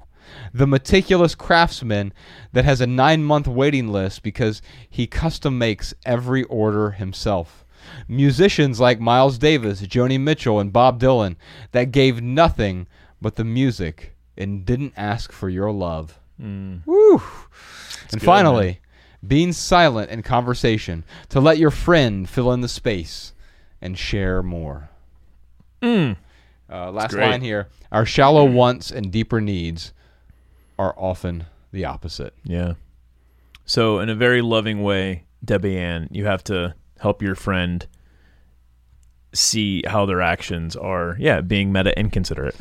The meticulous craftsman that has a nine-month waiting list because he custom makes every order himself. Musicians like Miles Davis, Joni Mitchell, and Bob Dylan that gave nothing but the music and didn't ask for your love. Mm. Woo. That's and good, finally, man. Being silent in conversation to let your friend fill in the space and share more. Mm. Uh, last line here. Our shallow wants and deeper needs are often the opposite. Yeah. So in a very loving way, Debbie Ann, you have to help your friend see how their actions are, yeah, being meta inconsiderate.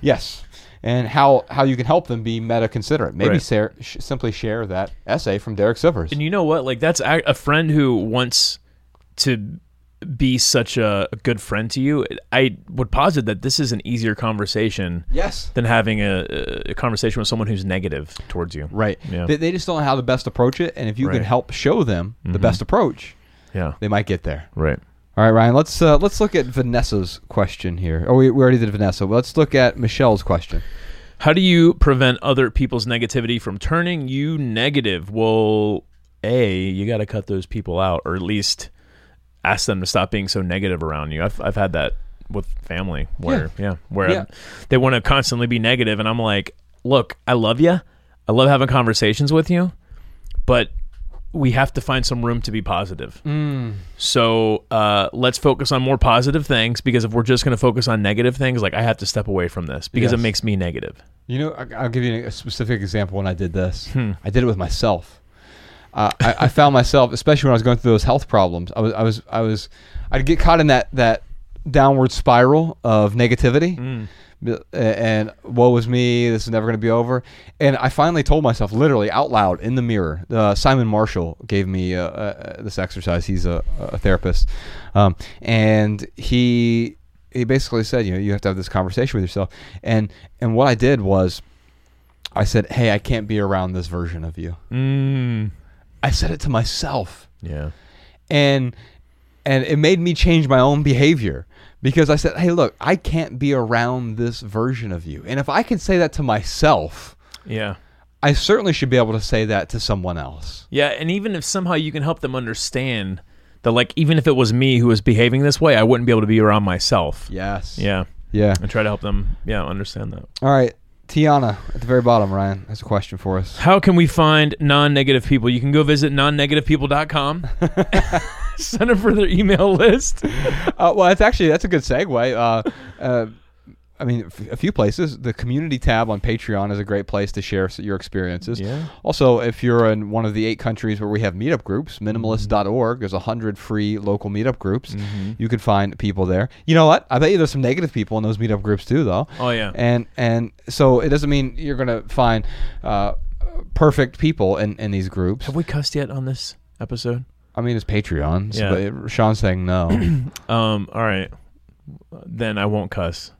Yes. And how, how you can help them be meta-considerate. Maybe right. share, sh- simply share that essay from Derek Sivers. And you know what? Like, that's a, a friend who wants to be such a, a good friend to you. I would posit that this is an easier conversation yes. than having a, a conversation with someone who's negative towards you. Right. Yeah. They, they just don't know how to best approach it. And if you right. can help show them mm-hmm. the best approach, yeah. they might get there. Right. All right, Ryan, let's uh, let's look at Vanessa's question here. Oh, we, we already did Vanessa. Let's look at Michelle's question. How do you prevent other people's negativity from turning you negative? Well, A, you got to cut those people out, or at least ask them to stop being so negative around you. I've I've had that with family where yeah, yeah where yeah. they want to constantly be negative, and I'm like, look, I love you. I love having conversations with you, but we have to find some room to be positive. Mm. So uh, let's focus on more positive things, because if we're just going to focus on negative things, like I have to step away from this because yes. it makes me negative. You know, I'll give you a specific example when I did this. Hmm. I did it with myself. Uh, I, I found myself, especially when I was going through those health problems, I was, I was, I was, I'd get caught in that, that downward spiral of negativity. Mm. And woe is me, this is never going to be over. And I finally told myself, literally out loud in the mirror, uh, Simon Marshall gave me uh, uh, this exercise. He's a, a therapist. Um, and he he basically said, you know, you have to have this conversation with yourself. And and what I did was I said, hey, I can't be around this version of you. Mm. I said it to myself. Yeah. And and it made me change my own behavior. Because I said, hey, look, I can't be around this version of you. And if I can say that to myself, yeah, I certainly should be able to say that to someone else. Yeah, and even if somehow you can help them understand that, like, even if it was me who was behaving this way, I wouldn't be able to be around myself. Yes. Yeah. Yeah. And try to help them, yeah, understand that. All right. Tiana, at the very bottom, Ryan, has a question for us. How can we find non-negative people? You can go visit non negative people dot com. Send them for their email list. uh, well, that's actually, that's a good segue. Uh, uh, I mean, f- a few places. The community tab on Patreon is a great place to share your experiences. Yeah. Also, if you're in one of the eight countries where we have meetup groups, minimalist dot org, there's one hundred free local meetup groups. Mm-hmm. You can find people there. You know what? I bet you there's some negative people in those meetup groups too, though. Oh, yeah. And, and so it doesn't mean you're going to find uh, perfect people in, in these groups. Have we cussed yet on this episode? I mean, it's Patreon. So yeah. But Sean's saying no. um, all right. Then I won't cuss.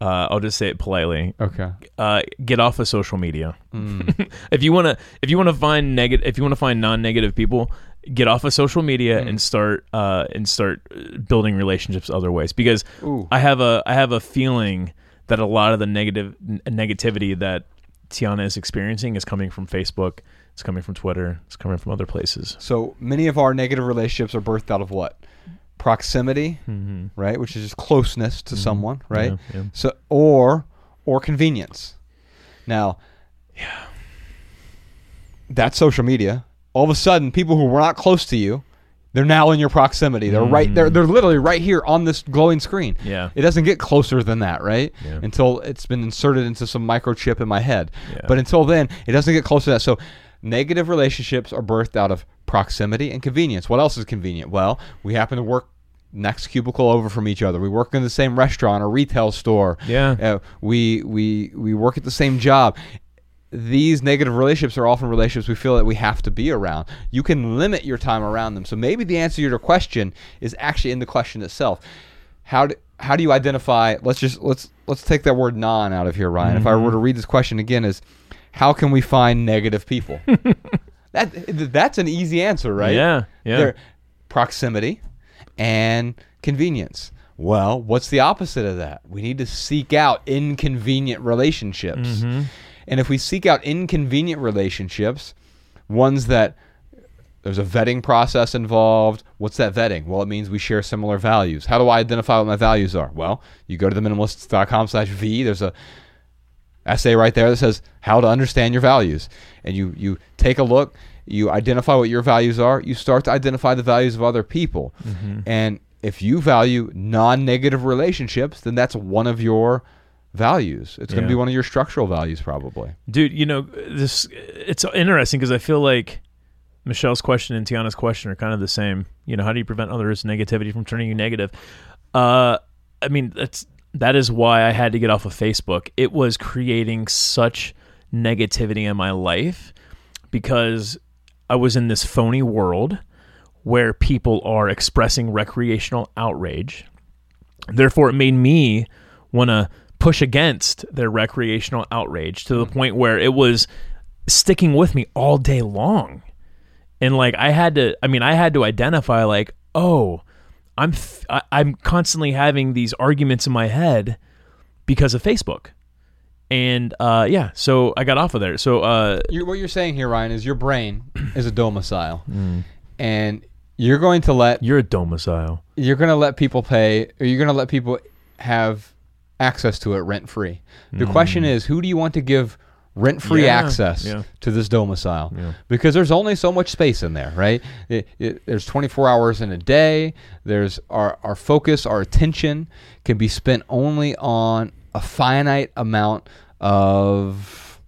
Uh, I'll just say it politely. Okay. Uh, get off of social media. Mm. if you want to if you want to find negative if you want to find non-negative people, get off of social media mm. and start uh, and start building relationships other ways, because Ooh. I have a I have a feeling that a lot of the negative n- negativity that Tiana is experiencing is coming from Facebook. It's coming from Twitter. It's coming from other places. So many of our negative relationships are birthed out of what? Proximity, mm-hmm. right? Which is just closeness to mm-hmm. someone, right? Yeah, yeah. So or or convenience. Now, yeah, that's social media. All of a sudden, people who were not close to you, they're now in your proximity. They're mm. right there. They're literally right here on this glowing screen. Yeah. It doesn't get closer than that, right? Yeah. Until it's been inserted into some microchip in my head. Yeah. But until then, it doesn't get closer to that. So negative relationships are birthed out of proximity and convenience. What else is convenient? Well, we happen to work next cubicle over from each other. We work in the same restaurant or retail store. Yeah. Uh, we we we work at the same job. These negative relationships are often relationships we feel that we have to be around. You can limit your time around them. So maybe the answer to your question is actually in the question itself. How do how do you identify? Let's just let's let's take that word "non" out of here, Ryan. Mm-hmm. If I were to read this question again, is how can we find negative people? that That's an easy answer, right? Yeah, yeah. They're proximity and convenience. Well, what's the opposite of that? We need to seek out inconvenient relationships. Mm-hmm. And if we seek out inconvenient relationships, ones that there's a vetting process involved. What's that vetting? Well, it means we share similar values. How do I identify what my values are? Well, you go to the minimalists dot com slash V. There's a essay right there that says how to understand your values, and you you take a look, you identify what your values are, you start to identify the values of other people. Mm-hmm. And if you value non-negative relationships, then that's one of your values. It's yeah. going to be one of your structural values, probably. Dude, you know, this it's interesting because I feel like Michelle's question and Tiana's question are kind of the same. You know, how do you prevent others' negativity from turning you negative? Uh, I mean, that's That is why I had to get off of Facebook. It was creating such negativity in my life because I was in this phony world where people are expressing recreational outrage. Therefore, it made me want to push against their recreational outrage to the point where it was sticking with me all day long. And like I had to, I mean, I had to identify like, oh, I'm f- I'm constantly having these arguments in my head because of Facebook, and uh, yeah, so I got off of there. So uh, you're, what you're saying here, Ryan, is your brain is a domicile, mm. and you're going to let you're a domicile. You're going to let people pay, or you're going to let people have access to it rent free. The mm. question is, who do you want to give rent-free yeah, access yeah. to this domicile yeah. because there's only so much space in there, right? It, it, there's twenty-four hours in a day. There's our, our focus, our attention can be spent only on a finite amount of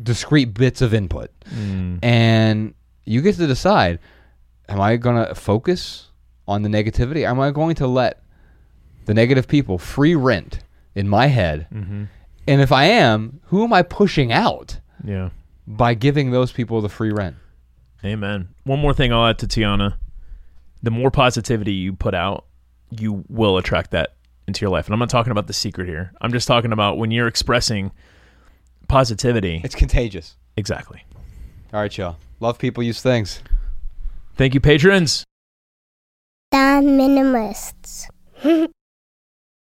discrete bits of input. Mm. And you get to decide, am I going to focus on the negativity? Am I going to let the negative people free rent in my head? Mm-hmm. And if I am, who am I pushing out yeah. by giving those people the free rent? Amen. One more thing I'll add to Tiana. The more positivity you put out, you will attract that into your life. And I'm not talking about the secret here. I'm just talking about when you're expressing positivity. It's contagious. Exactly. All right, y'all. Love people, use things. Thank you, patrons. The Minimalists.